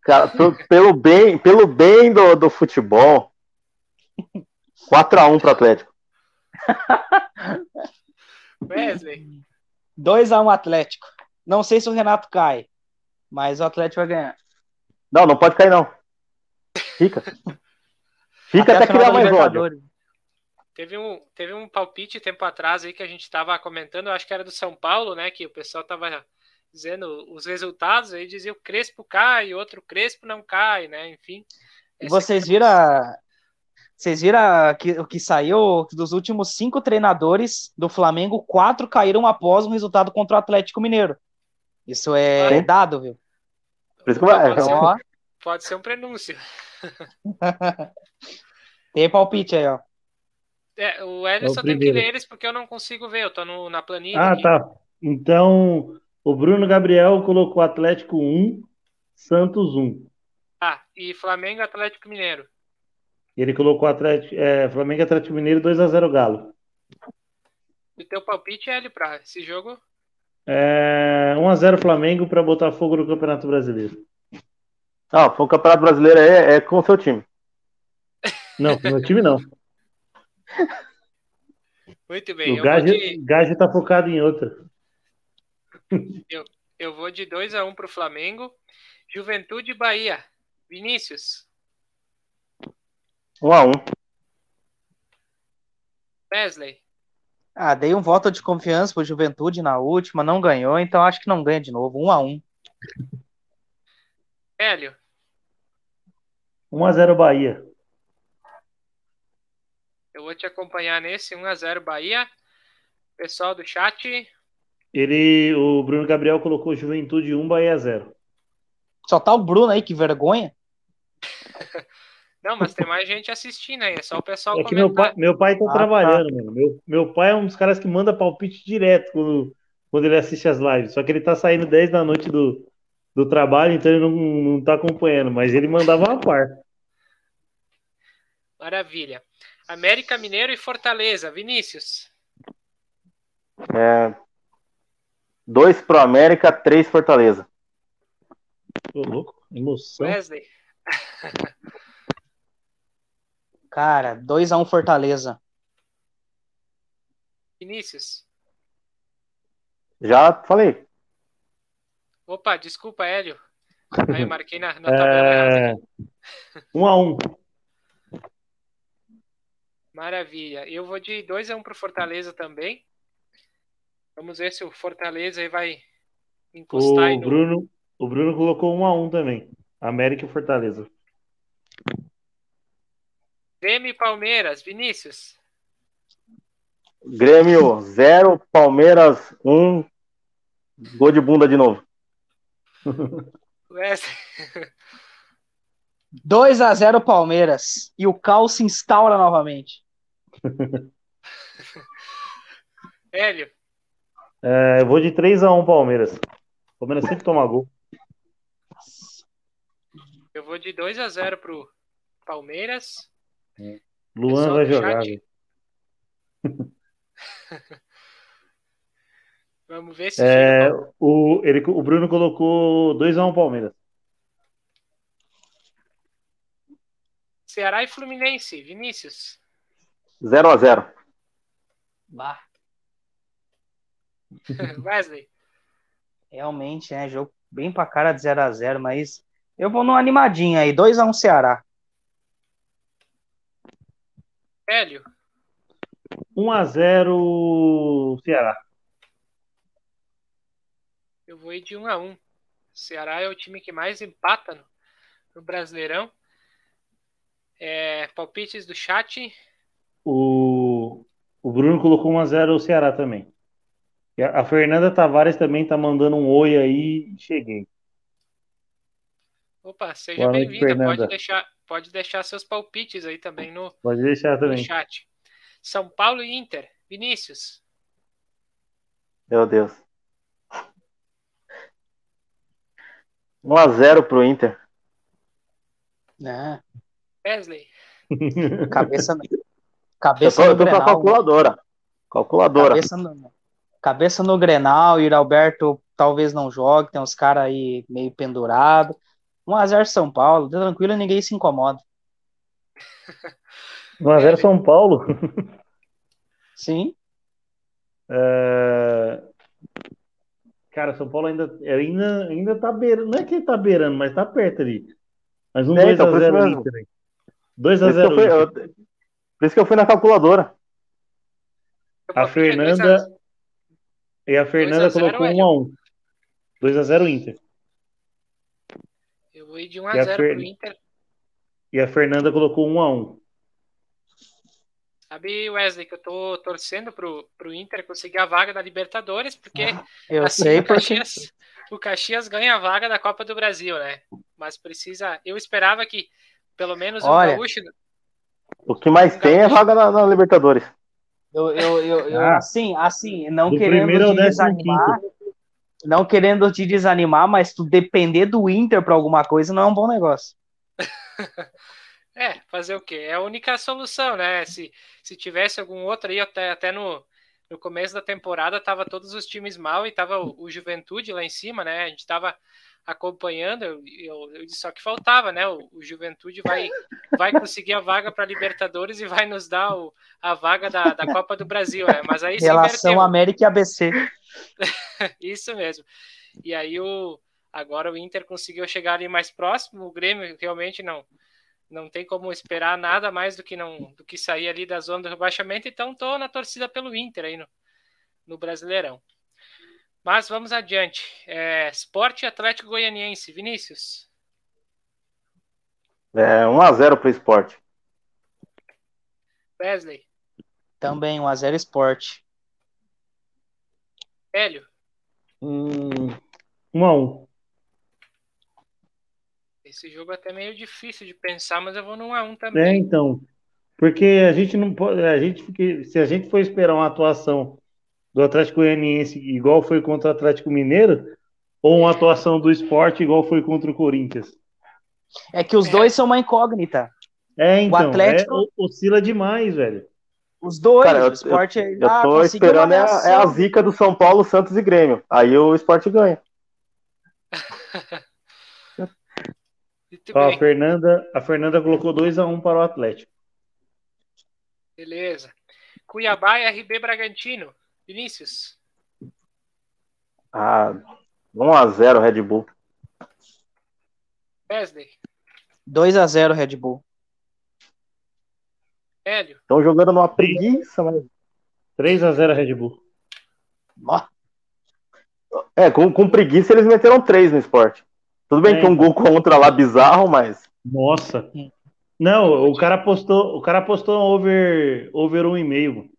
Cara, pelo bem, pelo bem do, do futebol, quatro a um pro Atlético. Wesley. dois a um Atlético. Não sei se o Renato cai, mas o Atlético vai ganhar. Não, não pode cair, não. Fica. Fica até, até criar mais ódio. Teve um, teve um palpite tempo atrás aí que a gente estava comentando, eu acho que era do São Paulo, né? Que o pessoal estava dizendo os resultados, aí dizia o Crespo cai, outro Crespo não cai, né? Enfim. E vocês viram, vocês viram que, o que saiu dos últimos cinco treinadores do Flamengo, quatro caíram após um resultado contra o Atlético Mineiro. Isso é, é dado, viu? Pode ser um, pode ser um prenúncio. Tem palpite aí, ó. É, o Hélio só é tem que ler eles porque eu não consigo ver, eu tô no, na planilha. Ah, aqui. Tá. Então, o Bruno Gabriel colocou Atlético um, Santos um. Ah, e Flamengo e Atlético Mineiro. Ele colocou Atlético, é, Flamengo e Atlético Mineiro dois a zero Galo. E o teu palpite, Hélio, pra esse jogo? É, um a zero Flamengo pra Botafogo no Campeonato Brasileiro. Ah, o Campeonato Brasileiro é, é com o seu time. Não, com o meu time não. Muito bem. O Gajo de... tá focado em outra. Eu, eu vou de dois a um pro Flamengo. Juventude e Bahia. Vinícius. um a um. Wesley. Ah, dei um voto de confiança pro Juventude na última, não ganhou, então acho que não ganha de novo. um a um. Hélio. um a zero Bahia. Eu vou te acompanhar nesse um a zero Bahia. Pessoal do chat. Ele, o Bruno Gabriel colocou Juventude um, Bahia zero. Só tá o Bruno aí, que vergonha. Não, mas tem mais gente assistindo aí, é só o pessoal é comentar. Meu pai, meu pai tá ah, trabalhando, tá. Mano. Meu, meu pai é um dos caras que manda palpite direto quando, quando ele assiste as lives. Só que ele tá saindo dez da noite do, do trabalho, então ele não, não tá acompanhando. Mas ele mandava uma par. Maravilha. América Mineiro e Fortaleza. Vinícius. É, dois pro América, três Fortaleza. Tô louco, emoção. Wesley. Cara, dois a um Fortaleza. Vinícius. Já falei. Opa, desculpa, Hélio. Aí eu marquei na, na tabela. um a um. Maravilha. Eu vou de dois a um para o Fortaleza também. Vamos ver se o Fortaleza aí vai encostar. O, aí no... Bruno, o Bruno colocou um a um também. América e Fortaleza. Grêmio e Palmeiras. Vinícius. Grêmio zero, Palmeiras um. Gol de bunda de novo. dois a zero Palmeiras. E o caos se instaura novamente. Hélio. É, eu vou de três a um Palmeiras. Palmeiras sempre toma gol. Eu vou de dois a zero pro Palmeiras. É. Luan vai jogar. Vamos ver se é, o, ele, o Bruno colocou dois a um Palmeiras. Ceará e Fluminense. Vinícius. zero a zero. Bah. Wesley. Realmente, né? Jogo bem pra cara de zero a zero, mas eu vou numa animadinha aí. dois a um Ceará. Hélio. um a zero Ceará. Eu vou ir de um a um. O Ceará é o time que mais empata no, no Brasileirão. É, palpites do chat. O, o Bruno colocou um a zero o Ceará também. A Fernanda Tavares também tá mandando um oi aí. Cheguei. Opa, seja bem-vinda. Pode deixar, pode deixar seus palpites aí também no, pode deixar também. no chat. São Paulo e Inter. Vinícius. Meu Deus. um a zero pro Inter. Ah. Wesley. Cabeça no... Cabeça eu tô, no eu tô Grenal. Calculadora. Né? Calculadora. Cabeça no... Cabeça no Grenal. E o Alberto talvez não jogue. Tem uns caras aí meio pendurados. um a zero São Paulo. Tá tranquilo, ninguém se incomoda. um a zero São Paulo? Sim. É... Cara, São Paulo ainda, ainda, ainda tá beirando. Não é que ele tá beirando, mas tá perto ali. Mas um dois a zero Inter. dois a zero. Por isso que eu fui na calculadora. A Fernanda. E a Fernanda colocou um a um. dois a zero Inter. Eu vou ir de um a zero pro Inter. E a Fernanda colocou um a um. Sabe, Wesley, que eu tô torcendo pro, pro Inter conseguir a vaga da Libertadores, porque ah, eu assim, sei o, Caxias, porque... o Caxias ganha a vaga da Copa do Brasil, né? Mas precisa... Eu esperava que, pelo menos, Olha, o Gaúcho... O que mais o tem Gaúcho... é a vaga na, na Libertadores. Eu, eu, eu, eu ah, assim, assim, não querendo te desanimar, não querendo te desanimar, mas tu depender do Inter pra alguma coisa não é um bom negócio. É, fazer o quê? É a única solução, né? Se, se tivesse algum outro aí, até, até no, no começo da temporada, tava todos os times mal e tava o, o Juventude lá em cima, né? A gente tava acompanhando, eu, eu, eu, só que faltava, né? O, o Juventude vai, vai conseguir a vaga para Libertadores e vai nos dar o, a vaga da, da Copa do Brasil, né? Mas aí relação América e A B C. Isso mesmo. E aí o, agora o Inter conseguiu chegar ali mais próximo, o Grêmio realmente não... Não tem como esperar nada mais do que, não, do que sair ali da zona do rebaixamento. Então, estou na torcida pelo Inter aí no, no Brasileirão. Mas vamos adiante. É, Sport e Atlético Goianiense. Vinícius. É, um a zero para o Sport. Wesley. Também um a zero Sport. Hélio. Hum, um a um. Esse jogo é até meio difícil de pensar, mas eu vou num a um também. É, então. Porque a gente não pode. A gente, se a gente for esperar uma atuação do Atlético Goianiense igual foi contra o Atlético Mineiro, ou uma atuação do Sport igual foi contra o Corinthians. É que os dois é. são uma incógnita. É, então. O Atlético é, oscila demais, velho. Os dois. Cara, eu, o Sport eu, eu ah, tô esperando é a, é a zica do São Paulo, Santos e Grêmio. Aí o Sport ganha. Ó, a, Fernanda, a Fernanda colocou dois a um para o Atlético. Beleza. Cuiabá e R B Bragantino. Vinícius. Ah, um a zero Red Bull. Wesley. dois a zero Red Bull. Hélio. Estão jogando numa preguiça, mas três a zero Red Bull. Nossa. É, com, com preguiça eles meteram três no Sport. Tudo bem é. que um gol contra lá bizarro, mas... Nossa. Não, o cara apostou, o cara apostou um over, over um e meio, mano.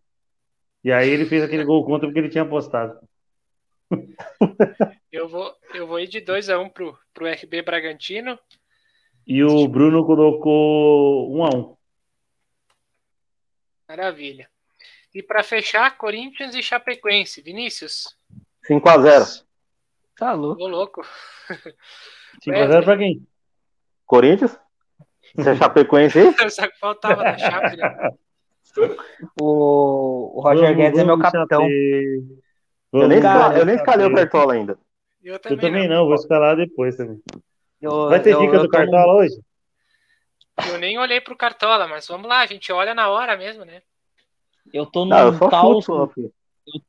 E aí ele fez aquele gol contra porque ele tinha apostado. Eu vou, eu vou ir de dois a um pro, pro R B Bragantino. E o Bruno colocou um a um. Maravilha. E para fechar, Corinthians e Chapecoense. Vinícius? cinco a zero. Tá louco. Tô louco. cinco a zero para quem? Corinthians? Você é Chapecoense aí? Só que faltava na Chape, né? O, o Roger vamos, Guedes vamos é meu capitão. Eu nem, cara, eu nem escalei o Cartola ainda. Eu também, eu também não. não, vou escalar depois também. Eu, Vai ter eu, dica eu, do eu Cartola tô... hoje? Eu nem olhei pro Cartola, mas vamos lá, a gente olha na hora mesmo, né? Eu tô num ah, eu caos. Chuto, eu,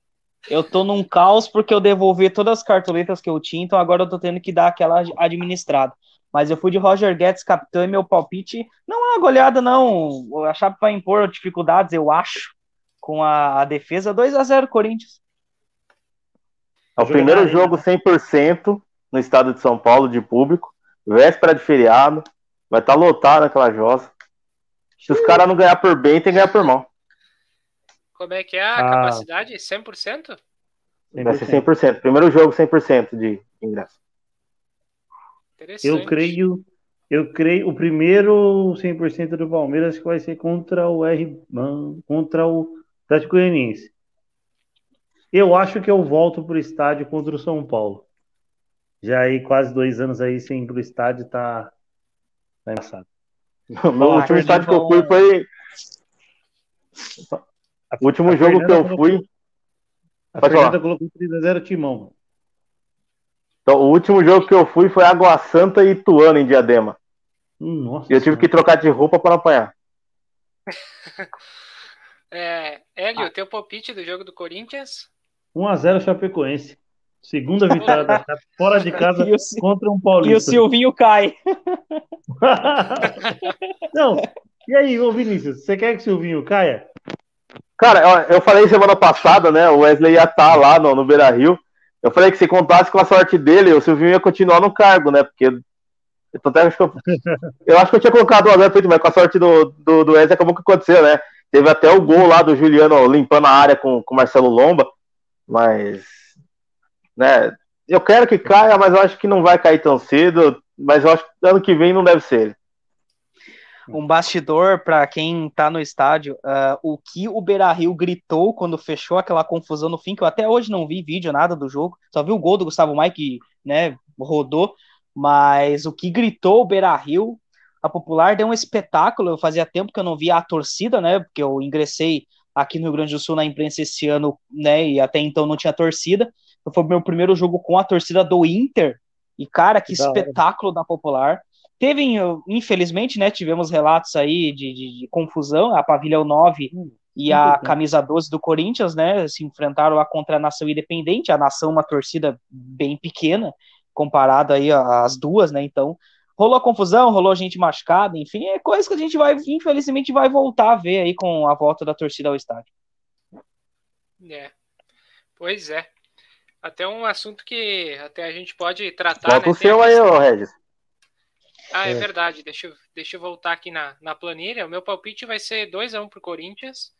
eu tô num caos porque eu devolvi todas as cartoletas que eu tinha, então agora eu tô tendo que dar aquela administrada. Mas eu fui de Roger Guedes, capitão, e meu palpite não é uma goleada, não. A Chape vai impor dificuldades, eu acho, com a, a defesa. dois a zero, Corinthians. É o primeiro jogo cem por cento no estado de São Paulo, de público. Véspera de feriado. Vai estar lotado aquela jossa. Se os caras não ganhar por bem, tem que ganhar por mal. Como é que é a ah. capacidade? cem por cento? Vai ser cem por cento. Primeiro jogo cem por cento de ingresso. Eu creio, eu creio, o primeiro cem por cento do Palmeiras que vai ser contra o R, contra o Atlético Mineiro. Eu acho que eu volto pro estádio contra o São Paulo. Já aí quase dois anos aí sem ir pro estádio, tá, tá engraçado. O último estádio que eu fui foi... O último jogo que eu fui... A Fernanda colocou três a zero Timão. Então, o último jogo que eu fui foi Água Santa e Ituano, em Diadema. Nossa, e eu tive que trocar de roupa para apanhar. É, Hélio, ah. teu palpite do jogo do Corinthians? um a zero Chapecoense. Segunda vitória da Chape, fora de casa contra um paulista. E o Silvinho cai. Não, e aí, ô Vinícius, você quer que o Silvinho caia? Cara, eu falei semana passada, né? O Wesley ia estar lá no, no Beira-Rio. Eu falei que se contasse com a sorte dele, o Silvinho ia continuar no cargo, né? Porque eu, até, acho que eu, eu acho que eu tinha colocado uma zero, mas com a sorte do, do, do Wesley acabou que aconteceu, né? Teve até o gol lá do Juliano limpando a área com o Marcelo Lomba, mas... né? Eu quero que caia, mas eu acho que não vai cair tão cedo, mas eu acho que ano que vem não deve ser. Um bastidor para quem tá no estádio, uh, o que o Beira-Rio gritou quando fechou aquela confusão no fim, que eu até hoje não vi vídeo, nada do jogo, só vi o gol do Gustavo Maia que, né, rodou, mas o que gritou o Beira-Rio, a popular deu um espetáculo. Eu fazia tempo que eu não via a torcida, né, porque eu ingressei aqui no Rio Grande do Sul na imprensa esse ano, né, e até então não tinha torcida. Então foi o meu primeiro jogo com a torcida do Inter, e cara, que da espetáculo hora. Da popular. Teve, infelizmente, né, tivemos relatos aí de, de, de confusão, a Pavilhão nove hum, e a camisa doze do Corinthians, né, se enfrentaram lá contra a Nação Independente, a Nação uma torcida bem pequena, comparado aí às duas, né, então rolou confusão, rolou gente machucada, enfim, é coisa que a gente vai, infelizmente, vai voltar a ver aí com a volta da torcida ao estádio. É, pois é, até um assunto que até a gente pode tratar... Bota né, o seu aí, ô Regis. Ah, é, é verdade, deixa eu, deixa eu voltar aqui na, na planilha. O meu palpite vai ser dois a um pro Corinthians.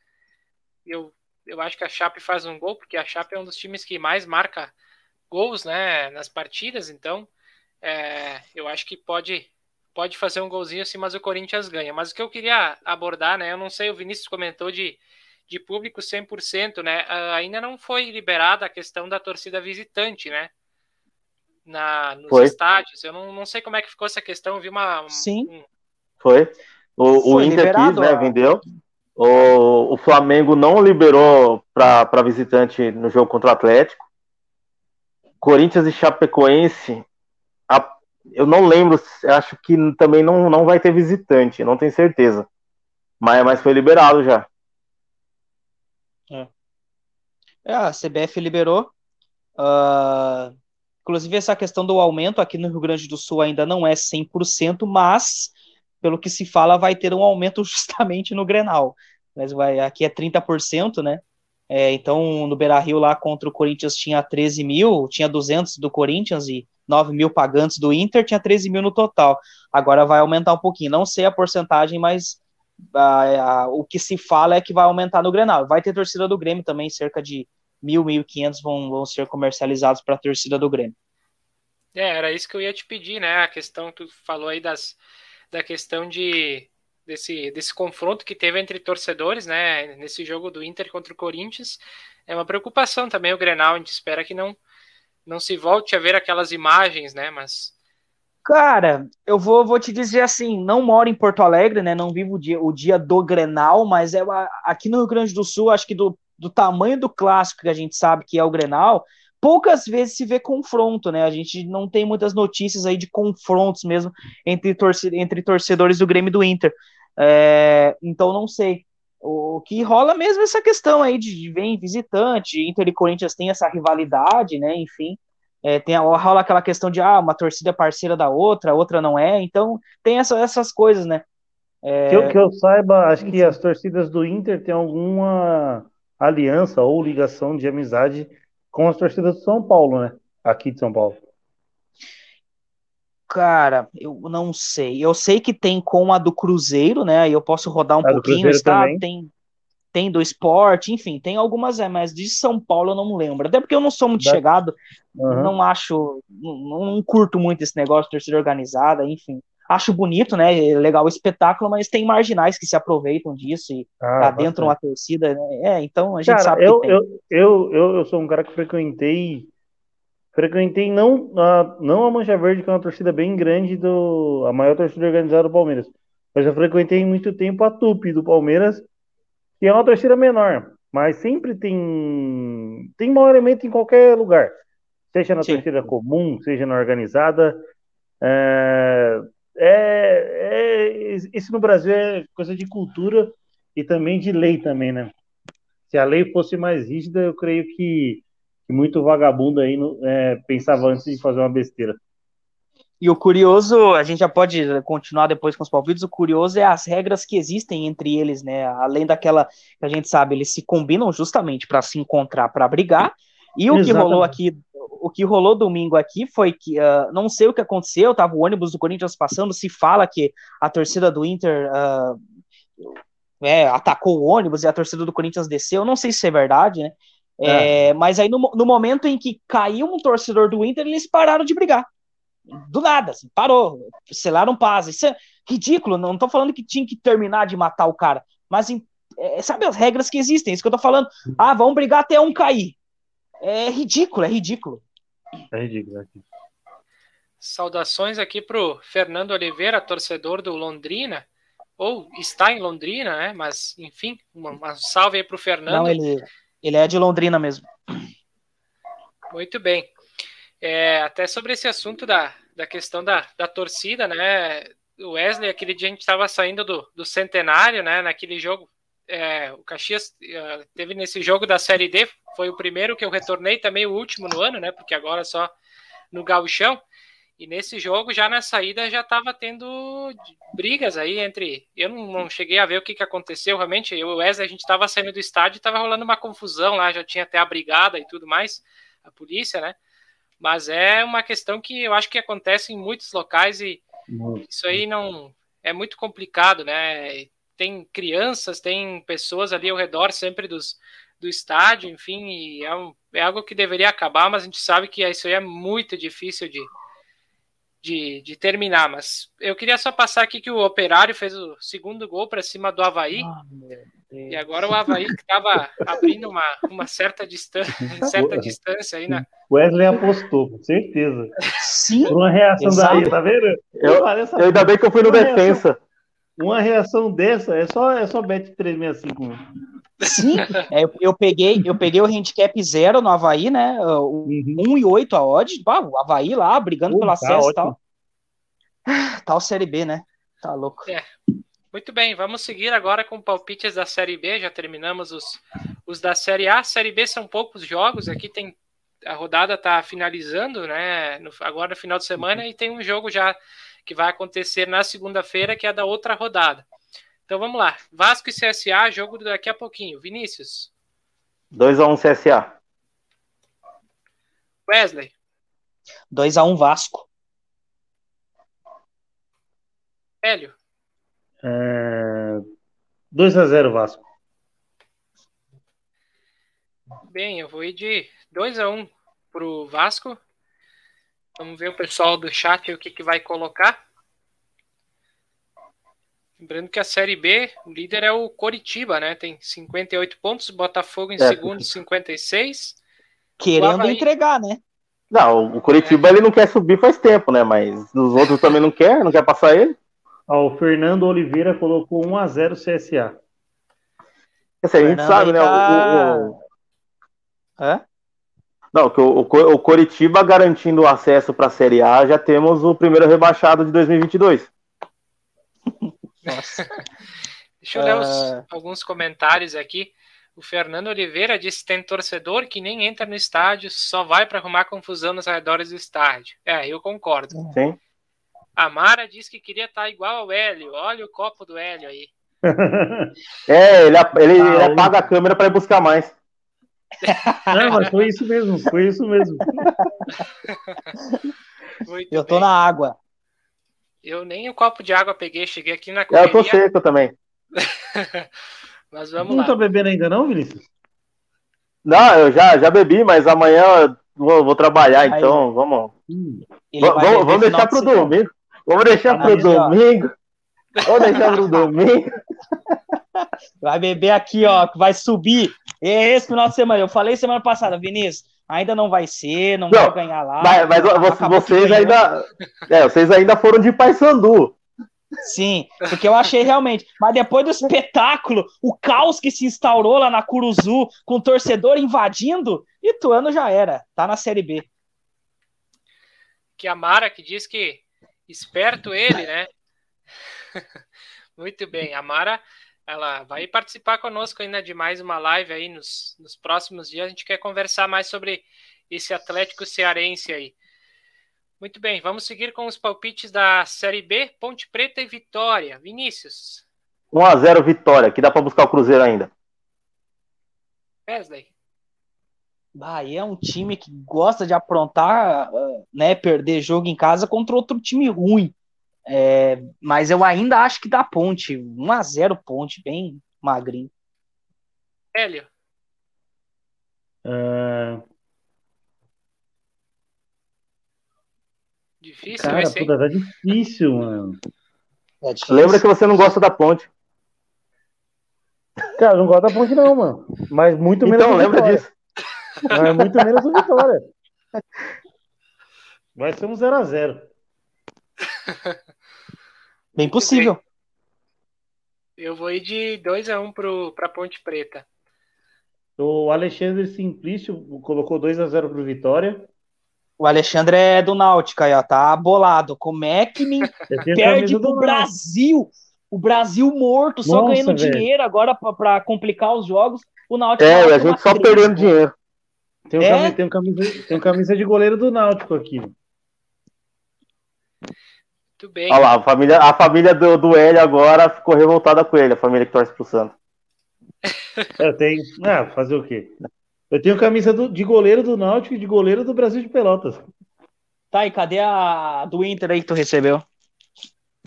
Eu, eu acho que a Chape faz um gol, porque a Chape é um dos times que mais marca gols, né, nas partidas, então é, eu acho que pode, pode fazer um golzinho assim, mas o Corinthians ganha. Mas o que eu queria abordar, né, eu não sei, o Vinícius comentou de, de público cem por cento, né, ainda não foi liberada a questão da torcida visitante, né? Na, nos foi. Estádios, eu não, não sei como é que ficou essa questão, eu vi uma... Um, Sim, um... foi. O, foi o Inter liberado, quis, né, vendeu. O, o Flamengo não liberou para visitante no jogo contra o Atlético. Corinthians e Chapecoense, a, eu não lembro, acho que também não, não vai ter visitante, não tenho certeza. Mas, mas foi liberado já. É. É, a C B F liberou. Uh... Inclusive, essa questão do aumento aqui no Rio Grande do Sul ainda não é cem por cento, mas pelo que se fala, vai ter um aumento justamente no Grenal. Mas vai, aqui é trinta por cento, né? É, então, no Beira-Rio, lá contra o Corinthians, tinha treze mil, tinha duzentos do Corinthians e nove mil pagantes do Inter, tinha treze mil no total. Agora vai aumentar um pouquinho. Não sei a porcentagem, mas a, a, o que se fala é que vai aumentar no Grenal. Vai ter torcida do Grêmio também, cerca de mil, mil e quinhentos vão, vão ser comercializados para a torcida do Grêmio. É, era isso que eu ia te pedir, né? A questão que tu falou aí das, da questão de... Desse, desse confronto que teve entre torcedores, né, nesse jogo do Inter contra o Corinthians, é uma preocupação também o Grenal, a gente espera que não, não se volte a ver aquelas imagens, né, mas... Cara, eu vou, vou te dizer assim, não moro em Porto Alegre, né, não vivo o dia, o dia do Grenal, mas é, aqui no Rio Grande do Sul, acho que do, do tamanho do clássico que a gente sabe que é o Grenal, poucas vezes se vê confronto, né? A gente não tem muitas notícias aí de confrontos mesmo entre, torce- entre torcedores do Grêmio e do Inter. É, então não sei. O que rola mesmo é essa questão aí de vem visitante, Inter e Corinthians tem essa rivalidade, né? Enfim, é, tem a, rola aquela questão de ah, uma torcida é parceira da outra, a outra não é. Então tem essa, essas coisas, né? É... Que, eu, que eu saiba, acho que as torcidas do Inter têm alguma aliança ou ligação de amizade com as torcidas de São Paulo, né? Aqui de São Paulo. Cara, eu não sei. Eu sei que tem com a do Cruzeiro, né? Eu posso rodar um a pouquinho. Está, tem, tem do Sport, enfim, tem algumas, é, mas de São Paulo eu não lembro. Até porque eu não sou muito da... chegado, uhum. não acho, não, não curto muito esse negócio de torcida organizada, enfim. Acho bonito, né? Legal o espetáculo, mas tem marginais que se aproveitam disso e ah, adentram bastante a torcida, né? É, então a gente cara, sabe eu, que tem. Eu, eu, eu, eu sou um cara que frequentei, frequentei não a, não a Mancha Verde, que é uma torcida bem grande, do, a maior torcida organizada do Palmeiras, mas eu frequentei muito tempo a Tupi do Palmeiras, que é uma torcida menor, mas sempre tem, tem mau elemento em qualquer lugar, seja na Sim. torcida comum, seja na organizada, é... É, é, isso no Brasil é coisa de cultura e também de lei também, né? Se a lei fosse mais rígida, eu creio que, que muito vagabundo aí é, pensava antes de fazer uma besteira. E o curioso, a gente já pode continuar depois com os palpites, o curioso é as regras que existem entre eles, né? Além daquela que a gente sabe, eles se combinam justamente para se encontrar, para brigar. E o Exatamente. que rolou aqui... O que rolou domingo aqui foi que, uh, não sei o que aconteceu, tava o ônibus do Corinthians passando, se fala que a torcida do Inter uh, é, atacou o ônibus e a torcida do Corinthians desceu, não sei se é verdade, né? É. É, mas aí no, no momento em que caiu um torcedor do Inter, eles pararam de brigar. Do nada, assim, parou, selaram paz. Isso é ridículo, não tô falando que tinha que terminar de matar o cara, mas em, é, sabe as regras que existem, isso que eu tô falando. Ah, vão brigar até um cair. É ridículo, é ridículo. É ridículo aqui. Saudações aqui pro Fernando Oliveira, torcedor do Londrina, ou está em Londrina, né? Mas enfim, um salve aí pro Fernando. Não, ele, ele é de Londrina mesmo. Muito bem. É, até sobre esse assunto da, da questão da, da torcida, né? O Wesley, aquele dia a gente estava saindo do, do Centenário, né? Naquele jogo, é, o Caxias é, teve nesse jogo da Série D. Foi o primeiro que eu retornei, também o último no ano, né? Porque agora só no Gauchão. E nesse jogo, já na saída, já estava tendo brigas aí entre... Eu não, não cheguei a ver o que, que aconteceu, realmente. Eu e o Wesley, a gente estava saindo do estádio e estava rolando uma confusão lá. Já tinha até a brigada e tudo mais, a polícia, né? Mas é uma questão que eu acho que acontece em muitos locais e isso aí não... É muito complicado, né? Tem crianças, tem pessoas ali ao redor sempre dos... do estádio, enfim, e é, um, é algo que deveria acabar, mas a gente sabe que isso aí é muito difícil de, de, de terminar, mas eu queria só passar aqui que o Operário fez o segundo gol para cima do Avaí, oh, e agora o Avaí que estava abrindo uma, uma certa, distância, certa distância aí na... Wesley apostou, com certeza. Sim. Uma reação Exato. daí, tá vendo? Eu, eu, essa... eu ainda bem que eu fui no uma defensa. Reação, uma reação dessa, é só, é só bet trezentos e sessenta e cinco mesmo. Sim, é, eu, peguei, eu peguei o handicap zero no Avaí, né? um e oito a odd, pá, o Avaí lá brigando uh, pelo acesso e tá tal. Tal Série B, né? Tá louco. É. Muito bem, vamos seguir agora com palpites da Série B. Já terminamos os, os da Série A. Série B são poucos jogos, aqui tem a rodada tá finalizando, né? No, agora no final de semana, e tem um jogo já que vai acontecer na segunda-feira, que é da outra rodada. Então vamos lá, Vasco e C S A, jogo daqui a pouquinho. Vinícius? dois a um C S A. Wesley? dois a um Vasco. Hélio? É... dois a zero Vasco. Bem, eu vou ir de dois a um para o Vasco. Vamos ver o pessoal do chat o que, que vai colocar. Lembrando que a Série B, o líder é o Coritiba, né? Tem cinquenta e oito pontos, Botafogo em é, segundo, cinquenta e seis. Querendo Havaí... entregar, né? Não, o Coritiba é. ele não quer subir faz tempo, né? Mas os outros também não quer, não quer passar ele. Ó, o Fernando Oliveira colocou um a zero C S A. Esse aí a gente sabe, né? Tá... O, o, o... É? Não, o, o, o Coritiba garantindo o acesso para a Série A, já temos o primeiro rebaixado de dois mil e vinte e dois. Nossa. Deixa eu ler uh... os, alguns comentários aqui. O Fernando Oliveira disse que tem torcedor que nem entra no estádio, só vai para arrumar confusão nos arredores do estádio. É, eu concordo. Sim. A Mara disse que queria estar igual ao Hélio. Olha o copo do Hélio aí. É, ele, ele, ah, ele apaga a câmera para ir buscar mais. Não, mas foi isso mesmo, foi isso mesmo. Muito eu tô bem. Na água. Eu nem o copo de água peguei, cheguei aqui na correria. Eu tô seco também. Mas vamos não lá. Não tá bebendo ainda não, Vinícius? Não, eu já, já bebi, mas amanhã eu vou, vou trabalhar, aí, então vamos... Hum, vamos, vamos deixar pro domingo. Vamos deixar pro domingo. Vamos deixar pro domingo. Vai beber aqui, ó, que vai subir. Esse final de semana, eu falei semana passada, Vinícius, ainda não vai ser, não, não vai ganhar lá. Mas, mas você, vocês, ainda, é, vocês ainda foram de Paysandu. Sim, porque eu achei realmente. Mas depois do espetáculo, o caos que se instaurou lá na Curuzu, com o torcedor invadindo, Ituano já era, tá na Série B. Que a Mara que diz que esperto ele, né? Muito bem, a Mara... Ela vai participar conosco ainda de mais uma live aí nos, nos próximos dias. A gente quer conversar mais sobre esse Atlético Cearense aí. Muito bem, vamos seguir com os palpites da Série B, Ponte Preta e Vitória. Vinícius. um a zero Vitória, que dá para buscar o Cruzeiro ainda. Wesley. Bahia é um time que gosta de aprontar, né, perder jogo em casa contra outro time ruim. É, mas eu ainda acho que dá Ponte. um a zero Ponte, bem magrinho. Hélio. Uh... Difícil, cara, vai ser. Puta, tá difícil, mano. É difícil. Lembra que você não gosta da Ponte. Cara, eu não gosto da Ponte, não, mano. Mas muito menos. Então, lembra disso. Mas muito menos o Vitória. Vai ser um zero a zero. Bem possível. Eu vou ir de dois a um um para Ponte Preta. O Alexandre Simplício colocou dois a zero para o Vitória. O Alexandre é do Náutica, aí, ó, tá bolado. Como é que me perde pro Brasil? O Brasil morto, só Nossa, ganhando velho. dinheiro agora para complicar os jogos. O Náutica é, a gente só três, perdendo pô. dinheiro. Tem um, é? camisa, tem, um camisa, tem um camisa de goleiro do Náutico aqui. Muito bem. Olha lá, a família, a família do, do Hélio agora ficou revoltada com ele, a família que torce pro Santos. Eu tenho. Ah, fazer o quê? Eu tenho camisa do, de goleiro do Náutico e de goleiro do Brasil de Pelotas. Tá, e cadê a do Inter aí que tu recebeu?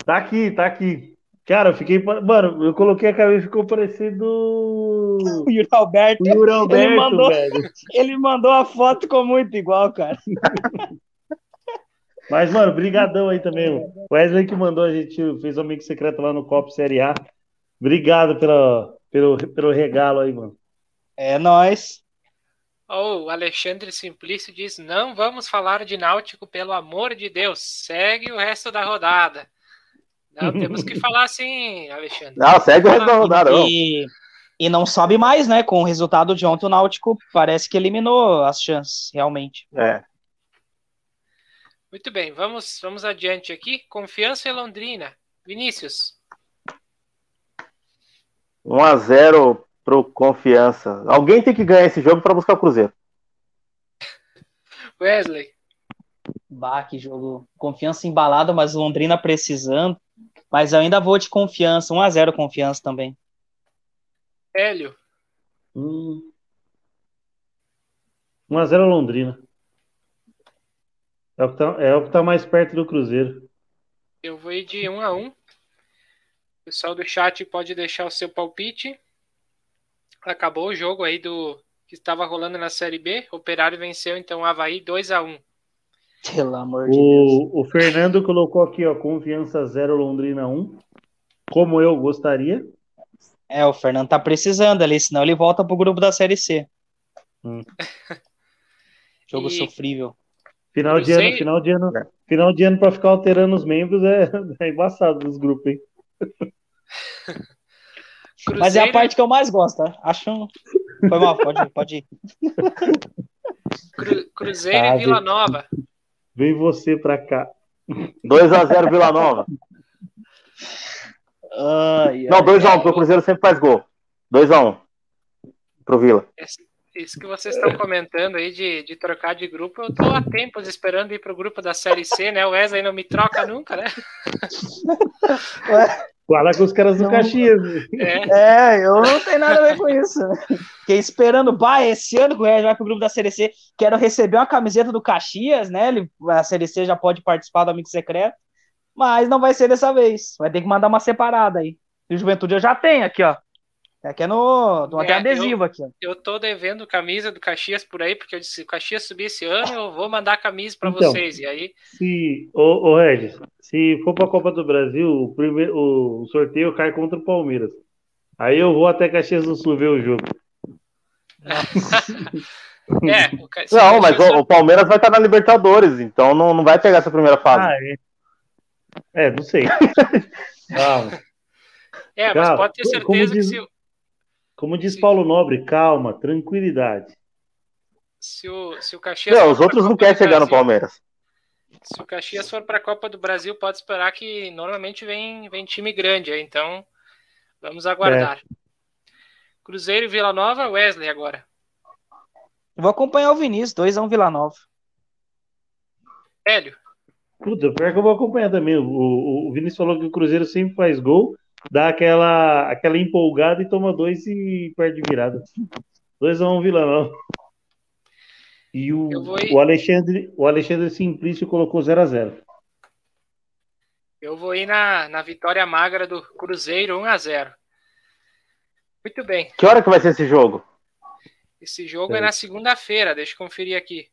Tá aqui, tá aqui. Cara, eu fiquei. Mano, eu coloquei a camisa e ficou parecido. O Yuri Alberto. O Yuri Alberto, ele mandou, velho. Ele mandou a foto com muito igual, cara. Mas, mano, brigadão aí também. O Wesley que mandou, a gente fez um amigo secreto lá no Copa Série A. Obrigado pela, pelo, pelo regalo aí, mano. É nóis. Oh, o Alexandre Simplício diz, não vamos falar de Náutico, pelo amor de Deus. Segue o resto da rodada. Não, temos que falar sim, Alexandre. Não, segue o resto da rodada. E, e não sobe mais, né? Com o resultado de ontem, o Náutico parece que eliminou as chances, realmente. É. Muito bem, vamos, vamos adiante aqui. Confiança e Londrina. Vinícius. um a zero pro Confiança. Alguém tem que ganhar esse jogo para buscar o Cruzeiro. Wesley. Bah, que jogo. Confiança embalada, mas o Londrina precisando. Mas eu ainda vou de Confiança. um a zero Confiança também. Hélio. Hum. um a zero Londrina. É o, que tá, é o que tá mais perto do Cruzeiro. Eu vou ir de um a um. O pessoal do chat pode deixar o seu palpite. Acabou o jogo aí do que estava rolando na Série B. Operário venceu, então, o Avaí dois a um. Pelo amor de Deus. O Fernando colocou aqui, ó, Confiança zero, Londrina um. Como eu gostaria. É, o Fernando tá precisando ali, senão ele volta pro grupo da Série C. Hum. Jogo e... sofrível. Final de, ano, final de ano, final de ano para ficar alterando os membros é, é embaçado nos grupos, hein? Cruzeiro... Mas é a parte que eu mais gosto, acho. Foi mal, pode ir, pode ir. Cru... Cruzeiro ah, e Vila Nova. Vem você pra cá. dois a zero Vila Nova. Ai, ai, Não, dois a um, porque o Cruzeiro sempre faz gol. dois a um pro Vila. Esse... Isso que vocês estão comentando aí de, de trocar de grupo, eu tô há tempos esperando ir pro grupo da Série C, né? O Wesley não me troca nunca, né? Ué, fala com os caras do Caxias. É. é, eu não tenho nada a ver com isso. Fiquei esperando, bah, esse ano que o Wesley vai pro grupo da Série C, quero receber uma camiseta do Caxias, né? Ele, a Série C já pode participar do Amigo Secreto, mas não vai ser dessa vez. Vai ter que mandar uma separada aí. E o Juventude eu já tenho aqui, ó. Aqui é no... Até adesivo eu, aqui. Eu tô devendo camisa do Caxias por aí, porque eu disse, se o Caxias subir esse ano, eu vou mandar camisa pra então, vocês. E aí... Se, ô, ô Regis, se for pra Copa do Brasil, o, primeiro, o sorteio cai contra o Palmeiras. Aí eu vou até Caxias do Sul ver o jogo. é, o Caxias... Não, mas o, o Palmeiras vai estar na Libertadores, então não, não vai pegar essa primeira fase. Ah, é. é, não sei. Calma. É, mas Calma. Pode ter certeza diz... que se... Como diz Paulo Nobre, calma, tranquilidade. Se o, se o Caxias não, os outros não querem chegar Brasil, no Palmeiras. Se o Caxias for para a Copa do Brasil, pode esperar que normalmente vem, vem time grande, então vamos aguardar. É. Cruzeiro e Vila Nova, Wesley agora. Eu vou acompanhar o Vinícius, dois a um Vila Nova. Hélio. Puta, pior que eu vou acompanhar também. O, o, o Vinícius falou que o Cruzeiro sempre faz gol. Dá aquela, aquela empolgada e toma dois e perde virada. dois a um Vila Nova. E o, o, Alexandre, o Alexandre Simplício colocou zero a zero. Eu vou ir na, na vitória magra do Cruzeiro, um a zero. Muito bem. Que hora que vai ser esse jogo? Esse jogo é, é na segunda-feira, deixa eu conferir aqui.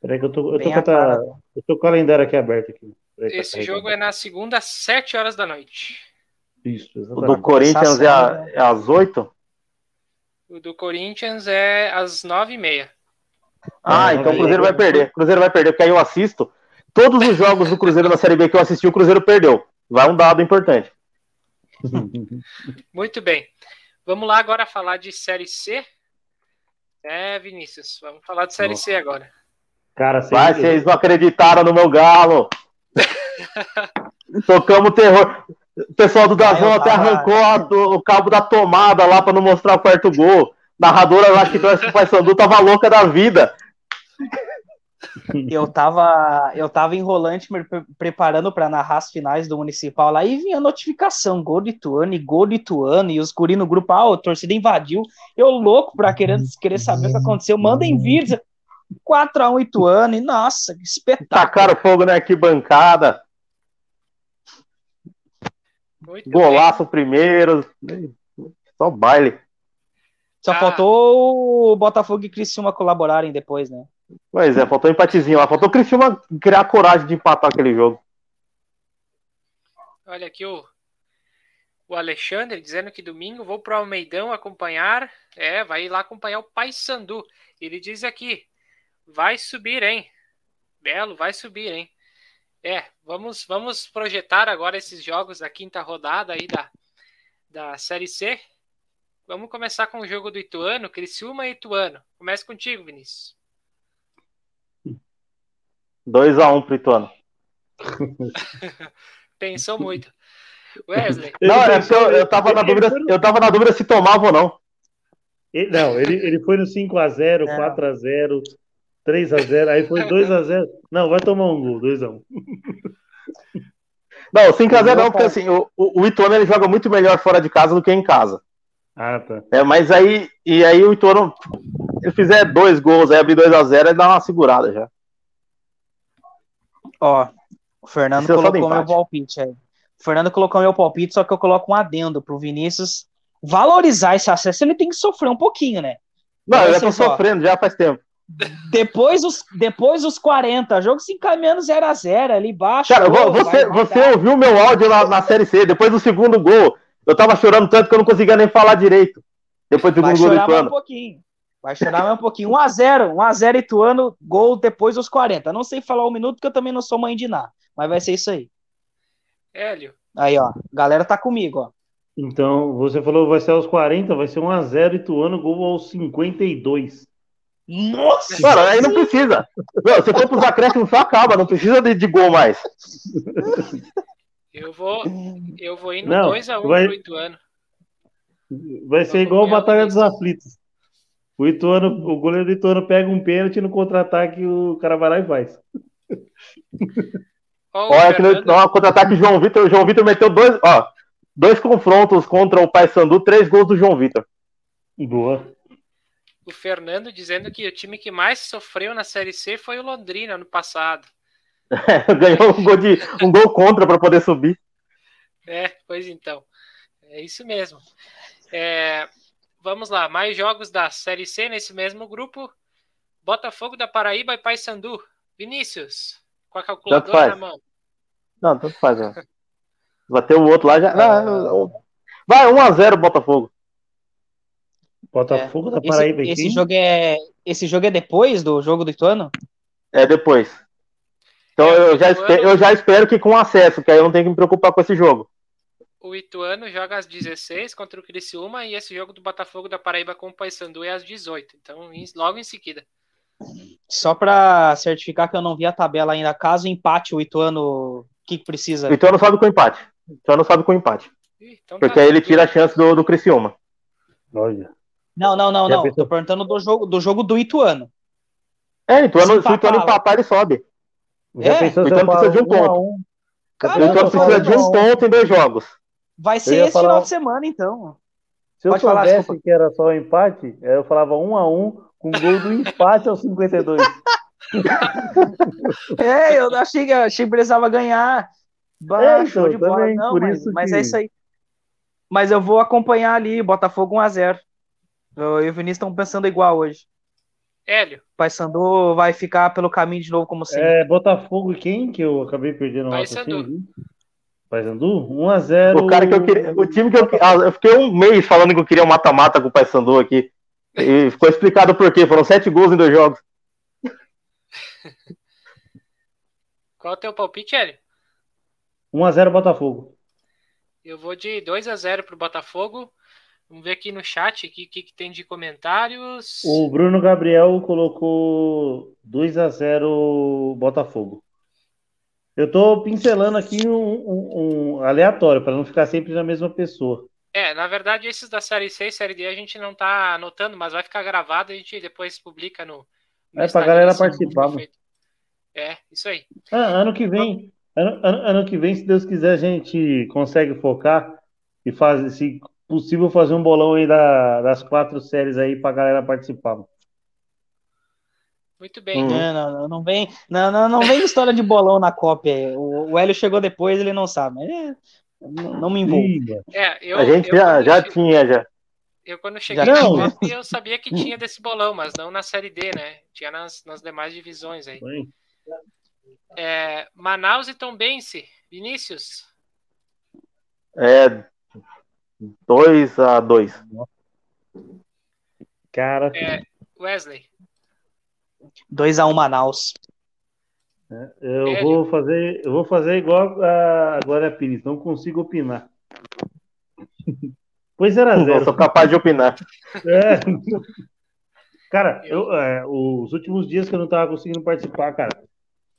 Peraí que eu tô, eu tô, com, a, eu tô com o calendário aqui aberto. Aqui. Peraí, esse tá jogo é na segunda, às sete horas da noite. Isso, o do Corinthians é, a, é às oito? O do Corinthians é às nove e meia. Ah, ah então o Cruzeiro vai perder. O Cruzeiro vai perder, porque aí eu assisto. Todos os jogos do Cruzeiro na Série B que eu assisti, o Cruzeiro perdeu. Vai um dado importante. Muito bem. Vamos lá agora falar de Série C. É, Vinícius, vamos falar de Série Nossa. C agora. Cara, vai, vocês não acreditaram no meu galo. Tocamos terror. O pessoal do Dazão até arrancou a, do, o cabo da tomada lá pra não mostrar o quarto gol. Narradora lá que trouxe o Paysandu tava louca da vida. Eu tava, eu tava em Rolante me pre- preparando pra narrar as finais do Municipal lá e vinha a notificação: gol do Ituano e gol do Ituano. E os guri no grupo, ah, a torcida invadiu. Eu louco pra querer, querer saber o que aconteceu. Mandem vir. quatro a um Ituano. E nossa, que espetáculo. Tacaram fogo na arquibancada. Muito Golaço bem. Primeiro, só baile. Só ah. faltou o Botafogo e Criciúma colaborarem depois, né? Pois é, faltou um empatezinho lá. Faltou o Criciúma criar coragem de empatar aquele jogo. Olha aqui o, o Alexandre dizendo que domingo vou pro Almeidão acompanhar. É, vai lá acompanhar o Paysandu. Ele diz aqui, vai subir, hein? Belo, vai subir, hein? É, vamos, vamos projetar agora esses jogos da quinta rodada aí da, da Série C. Vamos começar com o jogo do Ituano, Criciúma e Ituano. Começa contigo, Vinícius. dois a um pro Ituano. Pensou muito. Wesley. Não, é porque eu, eu, tava na dúvida, eu tava na dúvida se tomava ou não. Ele, não, ele, ele foi no cinco a zero, quatro a zero, três a zero, aí foi dois a zero. Não, vai tomar um gol, dois a um. Não, cinco a zero não, porque assim, o, o Ituano ele joga muito melhor fora de casa do que em casa. Ah, tá. É, mas aí, e aí o Ituano, se ele fizer dois gols, aí abrir dois a zero, ele dá uma segurada já. Ó, o Fernando colocou meu palpite aí. O Fernando colocou meu palpite, só que eu coloco um adendo pro Vinícius valorizar esse acesso, ele tem que sofrer um pouquinho, né? Não, então, eu já tô só, sofrendo já faz tempo. Depois dos, depois dos quarenta, jogo se encaminhando zero a zero ali baixo. Cara, gol, você, você ouviu meu áudio lá na Série C, depois do segundo gol, eu tava chorando tanto que eu não conseguia nem falar direito. Depois do segundo gol do Ituano. Vai chorar mais um pouquinho. Vai chorar mais um pouquinho. um a zero, um a zero Ituano, gol depois dos quarenta. Não sei falar um minuto porque eu também não sou mãe de nada, mas vai ser isso aí. Hélio. Aí, ó, galera tá comigo, ó. Então, você falou vai ser aos quarenta, vai ser um a zero Ituano, gol aos cinquenta e dois. Nossa! Cara, aí não precisa. Meu, se for pros acréscimos, só acaba, não precisa de, de gol mais. Eu vou, eu vou ir no dois a um pro Ituano. Vai ser igual a Batalha dos Aflitos. O Ituano, o goleiro do Ituano pega um pênalti no contra-ataque, o cara vai lá e faz. Olha, olha que no, no contra-ataque João Vitor, o João Vitor meteu dois, ó, dois confrontos contra o Paysandu, três gols do João Vitor. Boa. O Fernando dizendo que o time que mais sofreu na Série C foi o Londrina no passado. É, ganhou um gol, de, um gol contra para poder subir. É, pois então. É isso mesmo. É, vamos lá, mais jogos da Série C nesse mesmo grupo. Botafogo da Paraíba e Paysandu. Vinícius, com a calculadora na mão. Não, tanto faz. Não. Bateu o outro lá já. Não, vai, um a zero Botafogo. Botafogo é. da Paraíba esse, esse jogo é Esse jogo é depois do jogo do Ituano? É depois. Então é, eu, já Ituano... espe- eu já espero que com acesso, que aí eu não tenho que me preocupar com esse jogo. O Ituano joga às dezesseis contra o Criciúma e esse jogo do Botafogo da Paraíba com o Paysandu é às dezoito. Então logo em seguida. Só pra certificar que eu não vi a tabela ainda, caso empate o Ituano, o que precisa? O Ituano sobe com empate. O Ituano sobe com empate. Ih, então porque tá aí ele tira a chance do, do Criciúma. Olha. Não, não, não, não. Tô perguntando do jogo do, jogo do Ituano. É, Ituano, se, se o Ituano empatar, ele sobe. Já é? O Ituano precisa de um ponto. Um. Caramba, o Ituano precisa de um não. ponto em dois jogos. Vai ser esse falar... final de semana, então. Se Pode eu falar, soubesse desculpa. que era só empate, eu falava um a um com gol do empate aos cinquenta e dois. É, eu achei que, achei que precisava ganhar. Bah, é, show de bola. Não, mas, mas que... é isso aí. Mas eu vou acompanhar ali, Botafogo um a zero. Eu e o Vinícius estão pensando igual hoje. Hélio. Paysandu vai ficar pelo caminho de novo, como sempre. É, Botafogo quem? Que eu acabei perdendo. Paysandu. Paysandu? um a zero. O cara que eu queria. O time que eu. Ah, eu fiquei um mês falando que eu queria um mata-mata com o Paysandu aqui. E ficou explicado por quê. Foram sete gols em dois jogos. Qual é o teu palpite, Hélio? um a zero Botafogo. Eu vou de dois a zero pro Botafogo. Vamos ver aqui no chat o que, que, que tem de comentários. O Bruno Gabriel colocou dois a zero Botafogo. Eu tô pincelando aqui um, um, um aleatório, para não ficar sempre na mesma pessoa. É, na verdade, esses da Série C e Série D a gente não tá anotando, mas vai ficar gravado e a gente depois publica no... no é, para a galera participar. É, isso aí. Ah, ano que vem, ano, ano, ano que vem, se Deus quiser, a gente consegue focar e fazer... Se... possível fazer um bolão aí da, das quatro séries aí pra galera participar. Muito bem. Hum. Não, não, não, não vem não, não, não vem história de bolão na Copa. O, o Hélio chegou depois, ele não sabe. É, não, não me envolvo. É, eu, a gente eu, já, eu, já tinha, já. Eu quando cheguei já na Copa, eu sabia que tinha desse bolão, mas não na Série D, né? Tinha nas, nas demais divisões aí. É, Manaus e Tombense. Vinícius? É... dois a dois. Cara. É, Wesley. dois a um Manaus. É, eu, Hélio. vou fazer, eu vou fazer igual a Glória Pires. Não consigo opinar. Pois era zero. Eu sou capaz de opinar. É. Cara, eu, é, os últimos dias que eu não tava conseguindo participar, cara.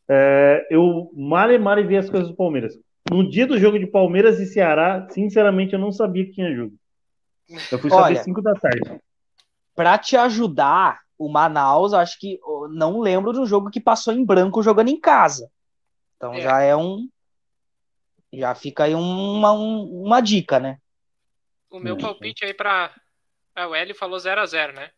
É, eu mal e mal vi as coisas do Palmeiras. No dia do jogo de Palmeiras e Ceará, sinceramente, eu não sabia que tinha jogo. Eu fui Olha, saber cinco da tarde. Pra te ajudar, o Manaus, acho que não lembro de um jogo que passou em branco jogando em casa. Então é. já é um... Já fica aí uma, um, uma dica, né? O meu palpite aí para... O Hélio falou zero a zero, né?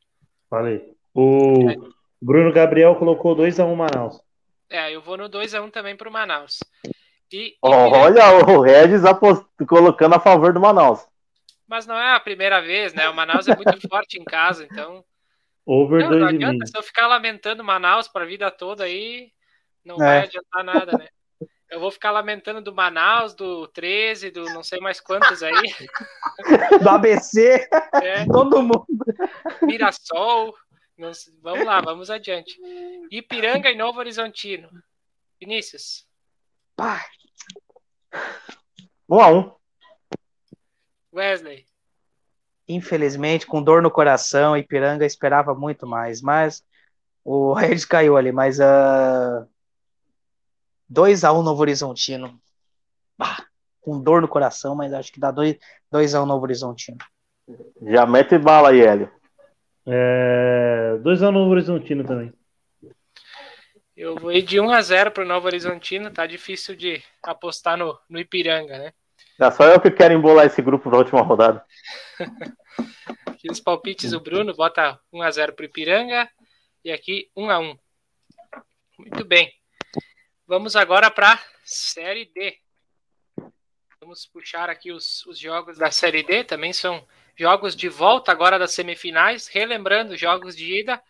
Falei. O é. Bruno Gabriel colocou dois a um Manaus. É, eu vou no dois a um também pro Manaus. E, oh, e... Olha o Regis apost... colocando a favor do Manaus. Mas não é a primeira vez, né? O Manaus é muito forte em casa, então... Over não, não adianta, se eu ficar lamentando Manaus para a vida toda aí, não é. vai adiantar nada, né? Eu vou ficar lamentando do Manaus, do treze, do não sei mais quantos aí. Do A B C, é. todo mundo. Mirassol, não, vamos lá, vamos adiante. Ipiranga e Novo Horizontino. Vinícius. Pá. um a um. Wesley. Infelizmente, com dor no coração, Ipiranga esperava muito mais, mas o Regis caiu ali, mas uh, dois a um Novo Horizontino. Bah, com dor no coração, mas acho que dá dois a um Novo Horizontino. Já mete bala aí, Hélio. É, dois a um Novo Horizontino também. Eu vou ir de um a zero pro Novo Horizontino, tá difícil de apostar no, no Ipiranga, né? É só eu que quero embolar esse grupo na última rodada. Aqui os palpites do Bruno, bota um a zero pro Ipiranga e aqui um a um. Muito bem. Vamos agora para Série D. Vamos puxar aqui os, os jogos da Série D, também são jogos de volta agora das semifinais, relembrando jogos de ida.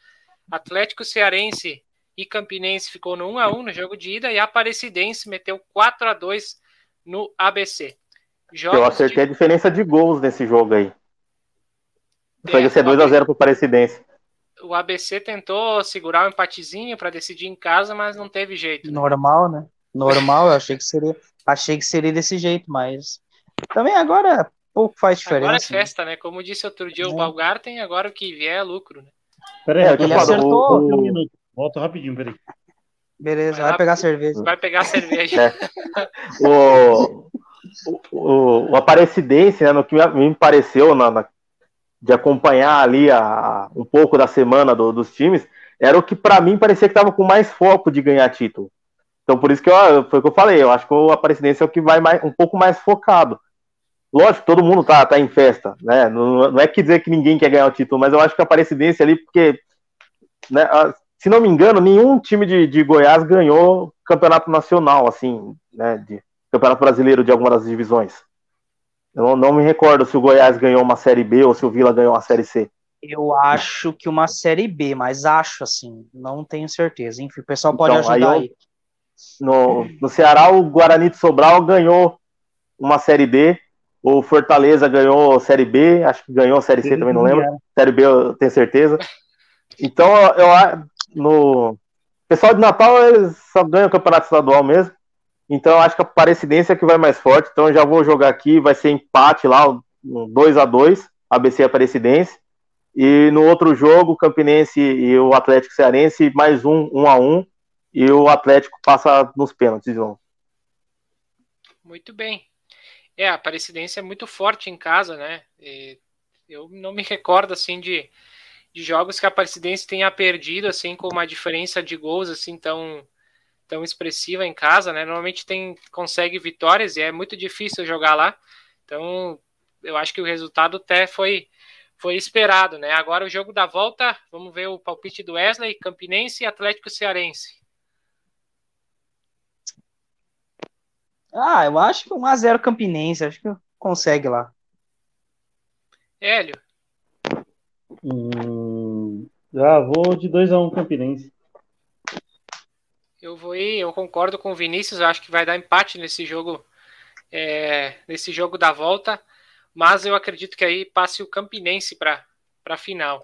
Atlético Cearense e Campinense ficou no um a um no jogo de ida e Aparecidense meteu quatro a dois no A B C. Jogos eu acertei de... a diferença de gols nesse jogo aí. Foi ser dois a zero pro Aparecidense. O A B C tentou segurar um empatezinho para decidir em casa, mas não teve jeito. Né? Normal, né? Normal, eu achei que seria, achei que seria desse jeito, mas também agora pouco faz diferença. Agora é festa, né? né? Como disse outro dia, é. o Balgarten, agora o que vier é lucro, né? Peraí, é, ele acertou. O... Um minuto. Volta rapidinho, peraí. Beleza, vai, vai pegar a cerveja. Vai pegar a cerveja. É. O, o, o Aparecidense, né, no que me pareceu na, na, de acompanhar ali a, um pouco da semana do, dos times, era o que para mim parecia que estava com mais foco de ganhar título. Então por isso que eu, foi o que eu falei, eu acho que o Aparecidense é o que vai mais, um pouco mais focado. Lógico, todo mundo tá, tá em festa, né? Não, não é que dizer que ninguém quer ganhar o título, mas eu acho que o Aparecidense ali, porque... Né, a, se não me engano, nenhum time de, de Goiás ganhou campeonato nacional, assim, né, de campeonato brasileiro de alguma das divisões. Eu não me recordo se o Goiás ganhou uma Série B ou se o Vila ganhou uma Série C. Eu acho que uma Série B, mas acho, assim, não tenho certeza. Enfim, o pessoal pode então, ajudar aí. aí. No, no Ceará, o Guarani de Sobral ganhou uma Série D, o Fortaleza ganhou Série B, acho que ganhou Série C também, não lembro. Série B, eu tenho certeza. Então, eu acho... No pessoal de Natal, eles só ganham o campeonato estadual mesmo. Então eu acho que a Aparecidense é que vai mais forte. Então eu já vou jogar aqui, vai ser empate lá, dois a dois, A B C Aparecidense. E no outro jogo, o Campinense e o Atlético Cearense, mais um, um a um. E o Atlético passa nos pênaltis, João. Muito bem. É, a Aparecidense é muito forte em casa, né? E eu não me recordo assim de. de jogos que a Aparecidense tenha perdido, assim, com uma diferença de gols, assim, tão, tão expressiva em casa, né, normalmente tem, consegue vitórias e é muito difícil jogar lá, então, eu acho que o resultado até foi, foi esperado, né, agora o jogo da volta, vamos ver o palpite do Wesley, Campinense e Atlético Cearense. Ah, eu acho que um a zero Campinense, acho que consegue lá. Hélio? Hum, já vou de dois a um Campinense. Eu vou ir, eu concordo com o Vinícius, eu acho que vai dar empate nesse jogo, é, nesse jogo da volta, mas eu acredito que aí passe o Campinense para a final.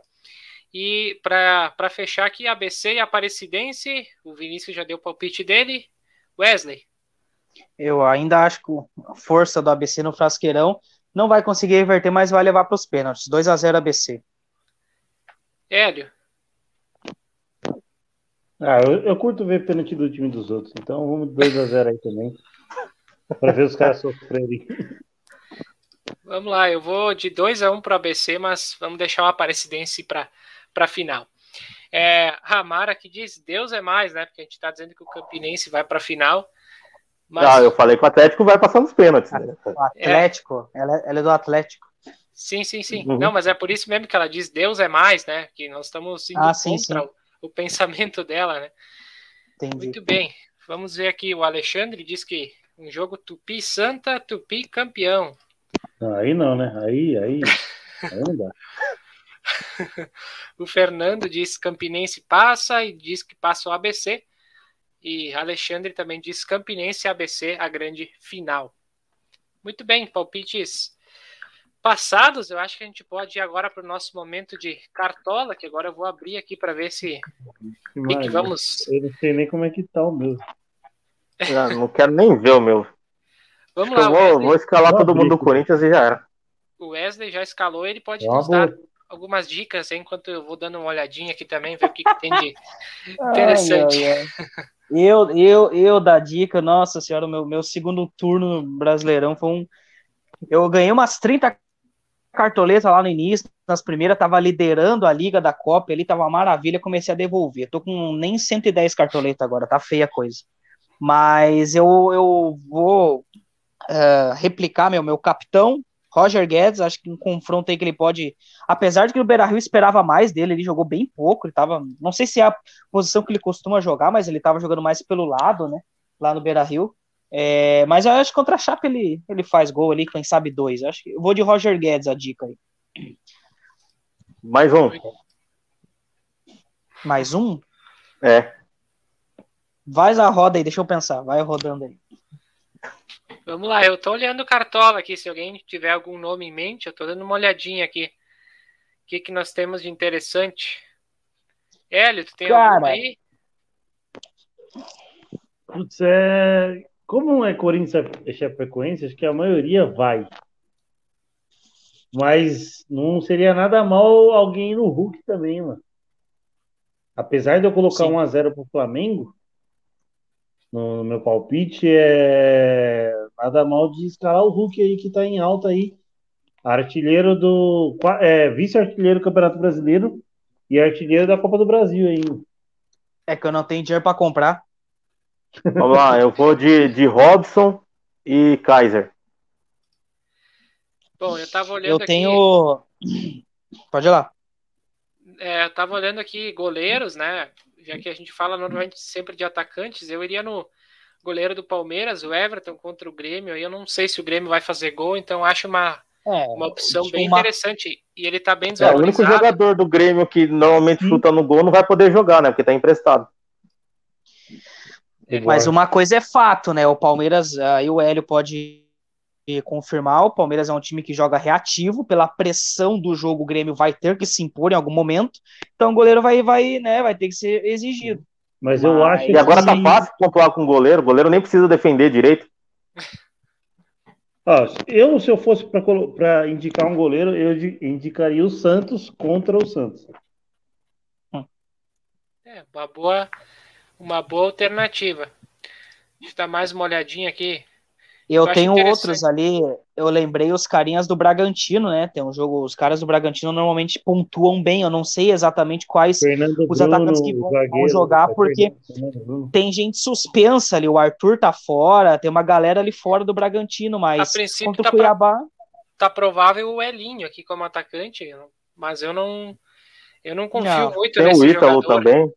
E para fechar aqui, A B C e Aparecidense, o Vinícius já deu o palpite dele. Wesley? Eu ainda acho que a força do A B C no Frasqueirão não vai conseguir reverter, mas vai levar para os pênaltis. dois a zero A B C. Hélio? Ah, eu, eu curto ver pênalti do time dos outros, então vamos dois a zero aí também, para ver os caras sofrerem. Vamos lá, eu vou de dois a um para o A B C, mas vamos deixar o Aparecidense para a final. É, Ramara que diz, Deus é mais, né? Porque a gente está dizendo que o Campinense vai para a final. Mas... Não, eu falei que o Atlético vai passar nos pênaltis. Né? O Atlético, é... Ela, ela é do Atlético. Sim, sim, sim. Uhum. Não, mas é por isso mesmo que ela diz Deus é mais, né? Que nós estamos indo ah, sim, contra sim. O, o pensamento dela, né? Entendi. Muito bem. Vamos ver aqui. O Alexandre diz que um jogo Tupi Santa, Tupi campeão. Aí não, né? Aí, aí. Aí não dá. O Fernando diz que Campinense passa e diz que passa o A B C. E Alexandre também diz Campinense e A B C a grande final. Muito bem, palpites passados. Eu acho que a gente pode ir agora para o nosso momento de cartola, que agora eu vou abrir aqui para ver se que que vamos... Eu não sei nem como é que tá o meu. Não, não quero nem ver o meu. Vamos lá, eu vou, Wesley... vou escalar todo mundo do Corinthians e já era. O Wesley já escalou, ele pode eu nos vou... dar... algumas dicas, hein, enquanto eu vou dando uma olhadinha aqui também, ver o que, que tem de interessante. Ai, ai, ai. Eu, eu, eu da dica, nossa senhora, meu, meu segundo turno brasileirão foi um... Eu ganhei umas trinta cartoletas lá no início, nas primeiras, tava liderando a Liga da Copa, ali tava uma maravilha, comecei a devolver. Tô com nem cento e dez cartoletas agora, tá feia a coisa. Mas eu, eu vou uh, replicar meu, meu capitão, Roger Guedes, acho que um confronto aí que ele pode, apesar de que o Beira-Rio esperava mais dele, ele jogou bem pouco, ele tava, não sei se é a posição que ele costuma jogar, mas ele tava jogando mais pelo lado, né, lá no Beira-Rio, é, mas eu acho que contra a Chape ele, ele faz gol ali, quem sabe dois, eu acho que eu vou de Roger Guedes a dica aí. Mais um. Mais um? É. Vai na roda aí, deixa eu pensar, vai rodando aí. Vamos lá, eu tô olhando o cartola aqui, se alguém tiver algum nome em mente, eu tô dando uma olhadinha aqui. O que que nós temos de interessante? Hélio, tu tem Cara, algum aí? Putz, é... como é Corinthians e Chapecoense, acho que a maioria vai. Mas não seria nada mal alguém no Hulk também, mano. Apesar de eu colocar Sim. um a zero pro Flamengo, no meu palpite é nada mal de escalar o Hulk aí, que tá em alta aí, artilheiro do é, vice-artilheiro do Campeonato Brasileiro e artilheiro da Copa do Brasil ainda. É que eu não tenho dinheiro pra comprar. Vamos lá, eu vou de, de Robson e Kaiser. Bom, eu tava olhando eu aqui... Eu tenho... Pode ir lá. É, eu tava olhando aqui goleiros, né? Já que a gente fala normalmente sempre de atacantes, eu iria no goleiro do Palmeiras, o Everton, contra o Grêmio. Eu não sei se o Grêmio vai fazer gol, então acho uma, é, uma opção tipo bem uma... interessante. E ele tá bem desvalorizado. É, o único jogador do Grêmio que normalmente hum. chuta no gol não vai poder jogar, né? Porque tá emprestado. Ele... Mas uma coisa é fato, né? O Palmeiras, aí o Hélio pode confirmar, o Palmeiras é um time que joga reativo, pela pressão do jogo o Grêmio vai ter que se impor em algum momento, então o goleiro vai, vai, né, vai ter que ser exigido. Mas eu Mas... acho E agora que... tá fácil pontuar com o goleiro, o goleiro nem precisa defender direito. Ah, eu, se eu fosse para indicar um goleiro, eu indicaria o Santos contra o Santos. Hum. É, uma boa, uma boa alternativa. Deixa eu dar mais uma olhadinha aqui. Eu, eu tenho outros ali, eu lembrei os carinhas do Bragantino, né? Tem um jogo, os caras do Bragantino normalmente pontuam bem, eu não sei exatamente quais Fernando os atacantes Bruno, que vão, zagueiro, vão jogar, porque Fernando, tem gente suspensa ali, o Arthur tá fora, tem uma galera ali fora do Bragantino, mas contra tá o Cuiabá... Pro, tá provável o Elinho aqui como atacante, mas eu não, eu não confio não. muito tem nesse jogador. Tem o Ítalo também.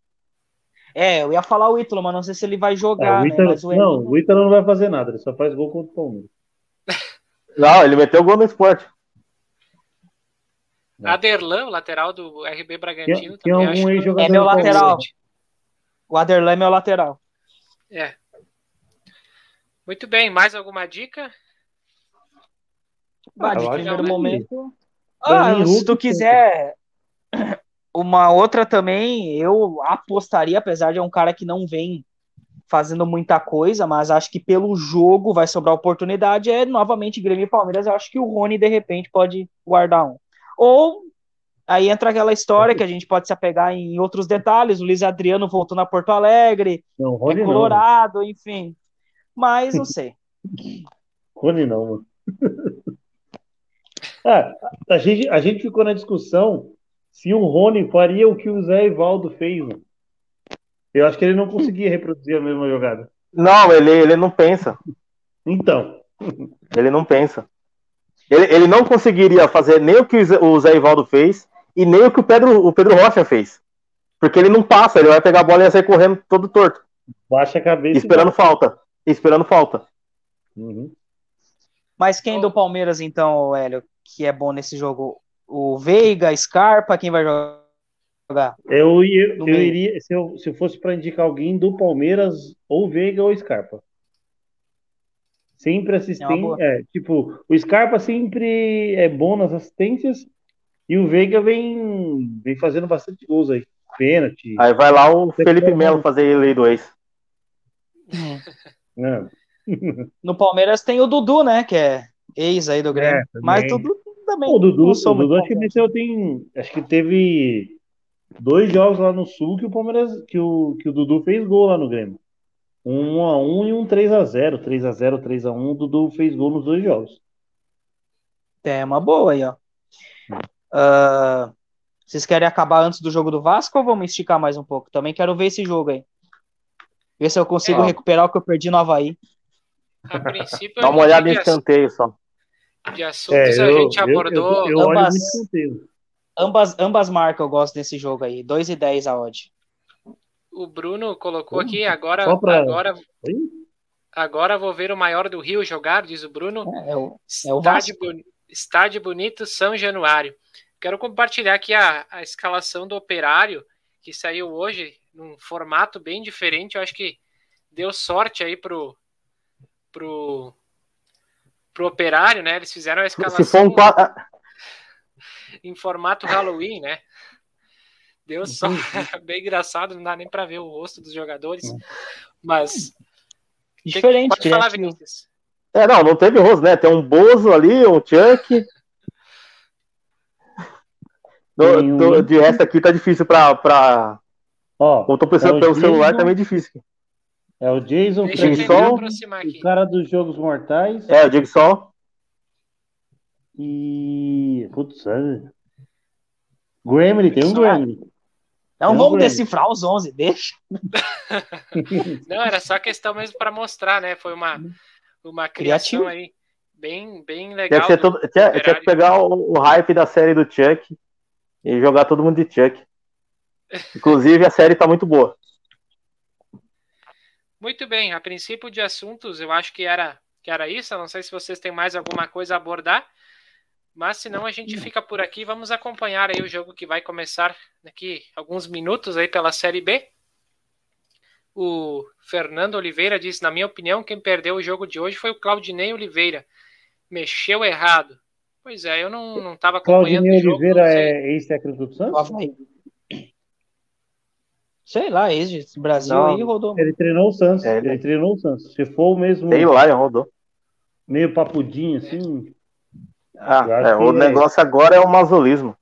É, eu ia falar o Ítalo, mas não sei se ele vai jogar. É, o Ítalo, né? Mas o Elinho... Não, o Ítalo não vai fazer nada, ele só faz gol contra o Palmeiras. Não, ele meteu gol no Sport. Aderlan, o lateral do R B Bragantino, tem, também tem acho que... É meu lateral. O Aderlan é meu lateral. É. Muito bem, mais alguma dica? Bah, de primeiro momento... Ah, se tu quiser... Uma outra também, eu apostaria, apesar de é um cara que não vem fazendo muita coisa, mas acho que pelo jogo vai sobrar oportunidade, é novamente Grêmio e Palmeiras, eu acho que o Rony, de repente, pode guardar um. Ou, aí entra aquela história que a gente pode se apegar em outros detalhes, o Luiz Adriano voltou na Porto Alegre, não, Rony é colorado, não. Enfim, mas não sei. Rony não, mano. ah, a, gente, a gente ficou na discussão Se o Rony faria o que o Zé Ivaldo fez, mano, eu acho que ele não conseguia reproduzir a mesma jogada. Não, ele, ele não pensa. Então. Ele não pensa. Ele, ele não conseguiria fazer nem o que o Zé Ivaldo fez e nem o que o Pedro, o Pedro Rocha fez. Porque ele não passa, ele vai pegar a bola e ia sair correndo todo torto. Baixa a cabeça. Esperando e... falta. Esperando falta. Uhum. Mas quem do Palmeiras, então, Hélio, que é bom nesse jogo? O Veiga, Scarpa, quem vai jogar? Eu, ia, eu iria, se eu, se eu fosse para indicar alguém do Palmeiras, ou Veiga ou Scarpa. Sempre assistente, é, é, tipo, o Scarpa sempre é bom nas assistências e o Veiga vem, vem fazendo bastante gols aí, pênalti. Aí vai lá o Felipe Melo fazer ele do ex. Não. No Palmeiras tem o Dudu, né, que é ex aí do Grêmio, é, mas Dudu também. O Dudu, o Dudu acho, que tem, acho que teve dois jogos lá no Sul que o Palmeiras, que o, que o Dudu fez gol lá no Grêmio. Um um a um e um três a zero. três a zero, três a um, o Dudu fez gol nos dois jogos. É uma boa aí, ó. Uh, vocês querem acabar antes do jogo do Vasco ou vamos esticar mais um pouco? Também quero ver esse jogo aí. Ver se eu consigo é, recuperar o que eu perdi no Havaí. A princípio, dá uma olhada em escanteio só. De assuntos é, eu, a gente eu, abordou. Eu, eu, eu ambas, ambas, ambas marcas eu gosto desse jogo aí. dois e dez a odd. O Bruno colocou hum, aqui, agora, pra... agora, agora vou ver o maior do Rio jogar, diz o Bruno. É, é o, é o Vasco. Estádio, estádio bonito, São Januário. Quero compartilhar aqui a, a escalação do Operário, que saiu hoje num formato bem diferente. Eu acho que deu sorte aí pro, pro, pro Operário, né? Eles fizeram a escalação Se um... em formato Halloween, né? Deu só bem engraçado, não dá nem para ver o rosto dos jogadores, mas diferente. Pode falar, Vinícius. É, não, não teve rosto, né? Tem um Bozo ali, um Chuck. do, do, de resto aqui tá difícil para para. Ó, eu tô pensando é pelo Jason, celular, tá meio difícil. É o Jason, o cara dos Jogos Mortais. É o Jigsaw. E putz, Gremlin, tem um Gremlin. Não, vamos decifrar os onze, deixa. Não, era só questão mesmo para mostrar, né? Foi uma, uma criação aí bem, bem legal. Tinha que, todo, tinha, tinha que pegar o, o hype da série do Chuck e jogar todo mundo de Chuck. Inclusive, a série tá muito boa. Muito bem, a princípio de assuntos, eu acho que era, que era isso. Eu não sei se vocês têm mais alguma coisa a abordar. Mas se não, a gente fica por aqui. Vamos acompanhar aí o jogo que vai começar daqui alguns minutos aí pela Série B. O Fernando Oliveira disse, na minha opinião, quem perdeu o jogo de hoje foi o Claudinei Oliveira. Mexeu errado. Pois é, eu não estava acompanhando Claudinei o jogo. Claudinei Oliveira é ex-técnico do Santos? Sei lá, ex-Brasil aí rodou. Ele treinou o Santos. É, ele... ele treinou o Santos. Se for o mesmo... Sei lá, ele rodou. Meio papudinho, assim... É. Ah, é, o negócio é. Agora é o masolismo.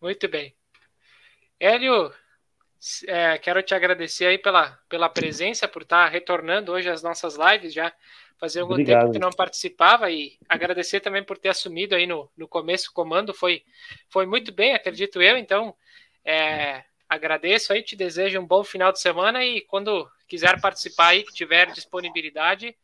Muito bem. Hélio, é, quero te agradecer aí pela, pela presença, por estar retornando hoje às nossas lives, já fazia algum Obrigado. tempo que não participava, e agradecer também por ter assumido aí no, no começo o comando, foi, foi muito bem, acredito eu, então é, agradeço aí, te desejo um bom final de semana e quando quiser participar aí, que tiver disponibilidade,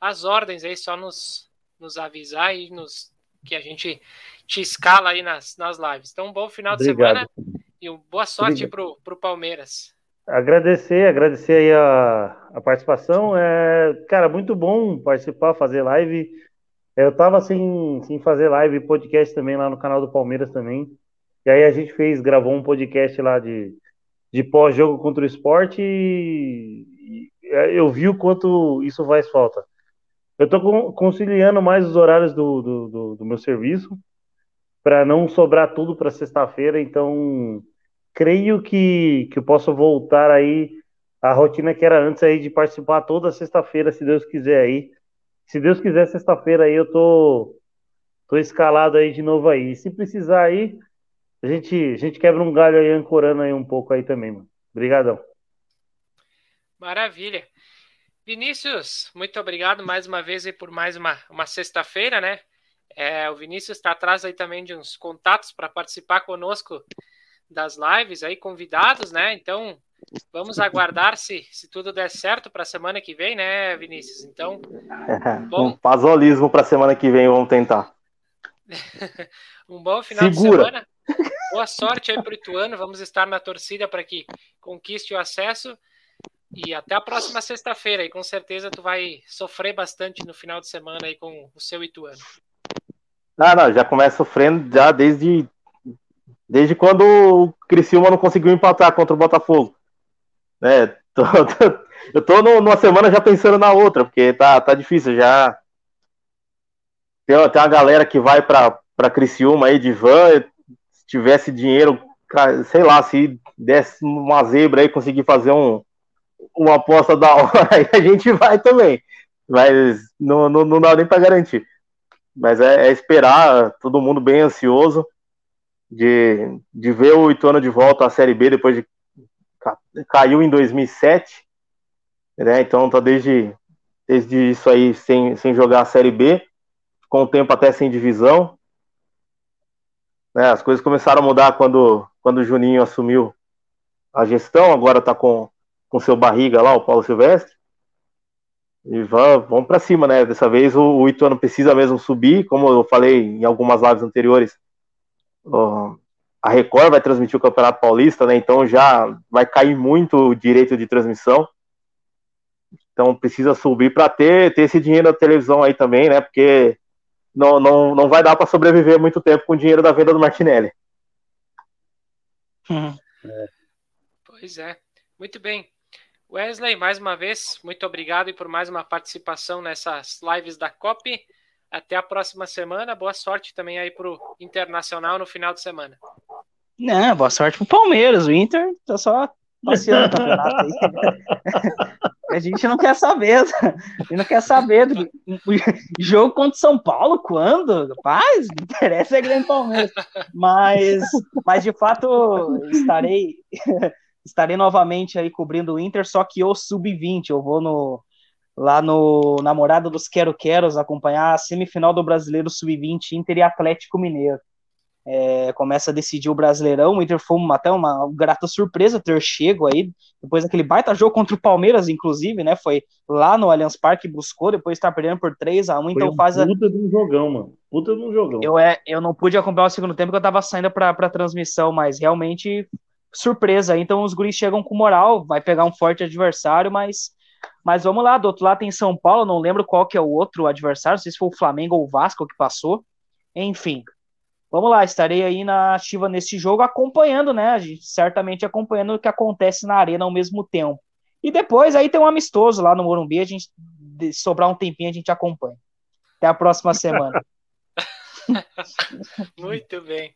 as ordens aí, só nos nos avisar e nos, que a gente te escala aí nas, nas lives. Então, um bom final de Obrigado. semana e uma boa sorte para o Palmeiras. Agradecer, agradecer aí a, a participação. É, cara, muito bom participar, fazer live. Eu estava sem, sem fazer live e podcast também lá no canal do Palmeiras também. E aí a gente fez, gravou um podcast lá de, de pós-jogo contra o Sport e, e eu vi o quanto isso faz falta. Eu tô conciliando mais os horários do, do, do, do meu serviço para não sobrar tudo para sexta-feira, então creio que, que eu posso voltar aí a rotina que era antes aí de participar toda sexta-feira, se Deus quiser aí. Se Deus quiser, sexta-feira aí eu tô, tô escalado aí de novo aí. E se precisar aí, a gente, a gente quebra um galho aí ancorando aí um pouco aí também, mano. Obrigadão. Maravilha. Vinícius, muito obrigado mais uma vez aí por mais uma, uma sexta-feira, né? É, o Vinícius está atrás aí também de uns contatos para participar conosco das lives aí, convidados, né? Então, vamos aguardar se, se tudo der certo para a semana que vem, né, Vinícius? Então, bom... um pasolismo para a semana que vem, vamos tentar. Um bom final Segura. de semana. Boa sorte aí para o Ituano. Vamos estar na torcida para que conquiste o acesso. E até a próxima sexta-feira. E com certeza tu vai sofrer bastante no final de semana aí com o seu Ituano. Ah, não, já começa sofrendo já desde, desde quando o Criciúma não conseguiu empatar contra o Botafogo. É, tô, tô, eu tô numa semana já pensando na outra, porque tá, tá difícil já. Tem, tem uma galera que vai pra, pra Criciúma aí de van. Se tivesse dinheiro, sei lá, se desse uma zebra aí, conseguir fazer um, uma aposta da hora, aí a gente vai também. Mas não, não, não dá nem pra garantir. Mas é, é esperar, todo mundo bem ansioso de, de ver o Ituano de volta à Série B depois de caiu em dois mil e sete, né? Então tá desde, desde isso aí sem, sem jogar a Série B, com o tempo até sem divisão, né? As coisas começaram a mudar quando, quando o Juninho assumiu a gestão, agora tá com o seu barriga lá, o Paulo Silvestre, e vamos, vamos pra cima, né? Dessa vez o, o Ituano precisa mesmo subir, como eu falei em algumas lives anteriores. uh, A Record vai transmitir o Campeonato Paulista, né? Então já vai cair muito o direito de transmissão. Então precisa subir para ter, ter esse dinheiro da televisão aí também, né? Porque não, não, não vai dar para sobreviver muito tempo com o dinheiro da venda do Martinelli. Hum. É. Pois é. Muito bem. Wesley, mais uma vez, muito obrigado por mais uma participação nessas lives da C O P. Até a próxima semana. Boa sorte também aí pro Internacional no final de semana. Não, boa sorte pro Palmeiras. O Inter tá só passeando o campeonato aí. A gente não quer saber. A gente não quer saber do jogo contra o São Paulo, quando? Rapaz, não interessa, é grande Palmeiras. Mas, mas de fato, estarei, estarei novamente aí cobrindo o Inter, só que o sub vinte. Eu vou no... lá no Namorada dos Quero Queros, acompanhar a semifinal do Brasileiro sub vinte, Inter e Atlético Mineiro. É, começa a decidir o Brasileirão. O Inter foi uma, até uma grata surpresa ter chego aí, depois daquele baita jogo contra o Palmeiras, inclusive, né? Foi lá no Allianz Parque, buscou, depois estar perdendo por três a um, então um faz a... Puta de um jogão, mano. Puta de um jogão. Eu, é, eu não pude acompanhar o segundo tempo, porque eu tava saindo pra, pra transmissão, mas realmente surpresa. Então os guris chegam com moral, vai pegar um forte adversário, mas... Mas vamos lá, do outro lado tem São Paulo, não lembro qual que é o outro adversário, não sei se foi o Flamengo ou o Vasco que passou. Enfim, vamos lá, estarei aí na ativa nesse jogo, acompanhando, né, a gente certamente acompanhando o que acontece na arena ao mesmo tempo. E depois aí tem um amistoso lá no Morumbi, a gente, se sobrar um tempinho, a gente acompanha. Até a próxima semana. Muito bem.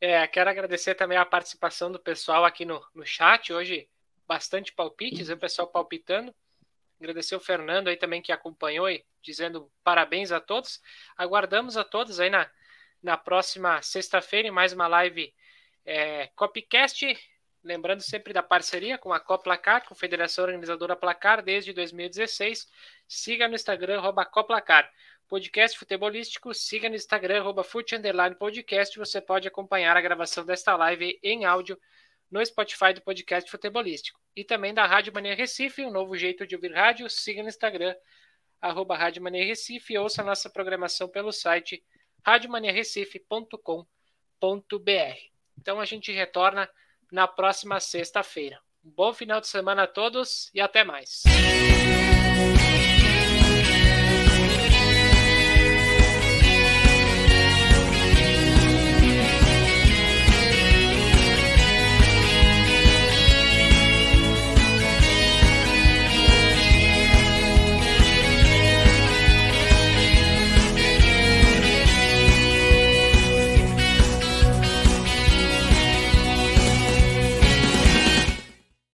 É, quero agradecer também a participação do pessoal aqui no, no chat hoje. Bastante palpites, o pessoal palpitando. Agradecer o Fernando aí também que acompanhou e dizendo parabéns a todos. Aguardamos a todos aí na, na próxima sexta-feira em mais uma live é, Copcast. Lembrando sempre da parceria com a Coplacar, com a Federação Organizadora Placar desde dois mil e dezesseis. Siga no Instagram, arroba Coplacar. Podcast futebolístico, siga no Instagram, arroba fute underline podcast. Você pode acompanhar a gravação desta live em áudio no Spotify do Podcast Futebolístico e também da Rádio Mania Recife, um novo jeito de ouvir rádio. Siga no Instagram, arroba Rádio Mania Recife, e ouça nossa programação pelo site rádio mania recife ponto com ponto b r. Então a gente retorna na próxima sexta-feira. Um bom final de semana a todos e até mais.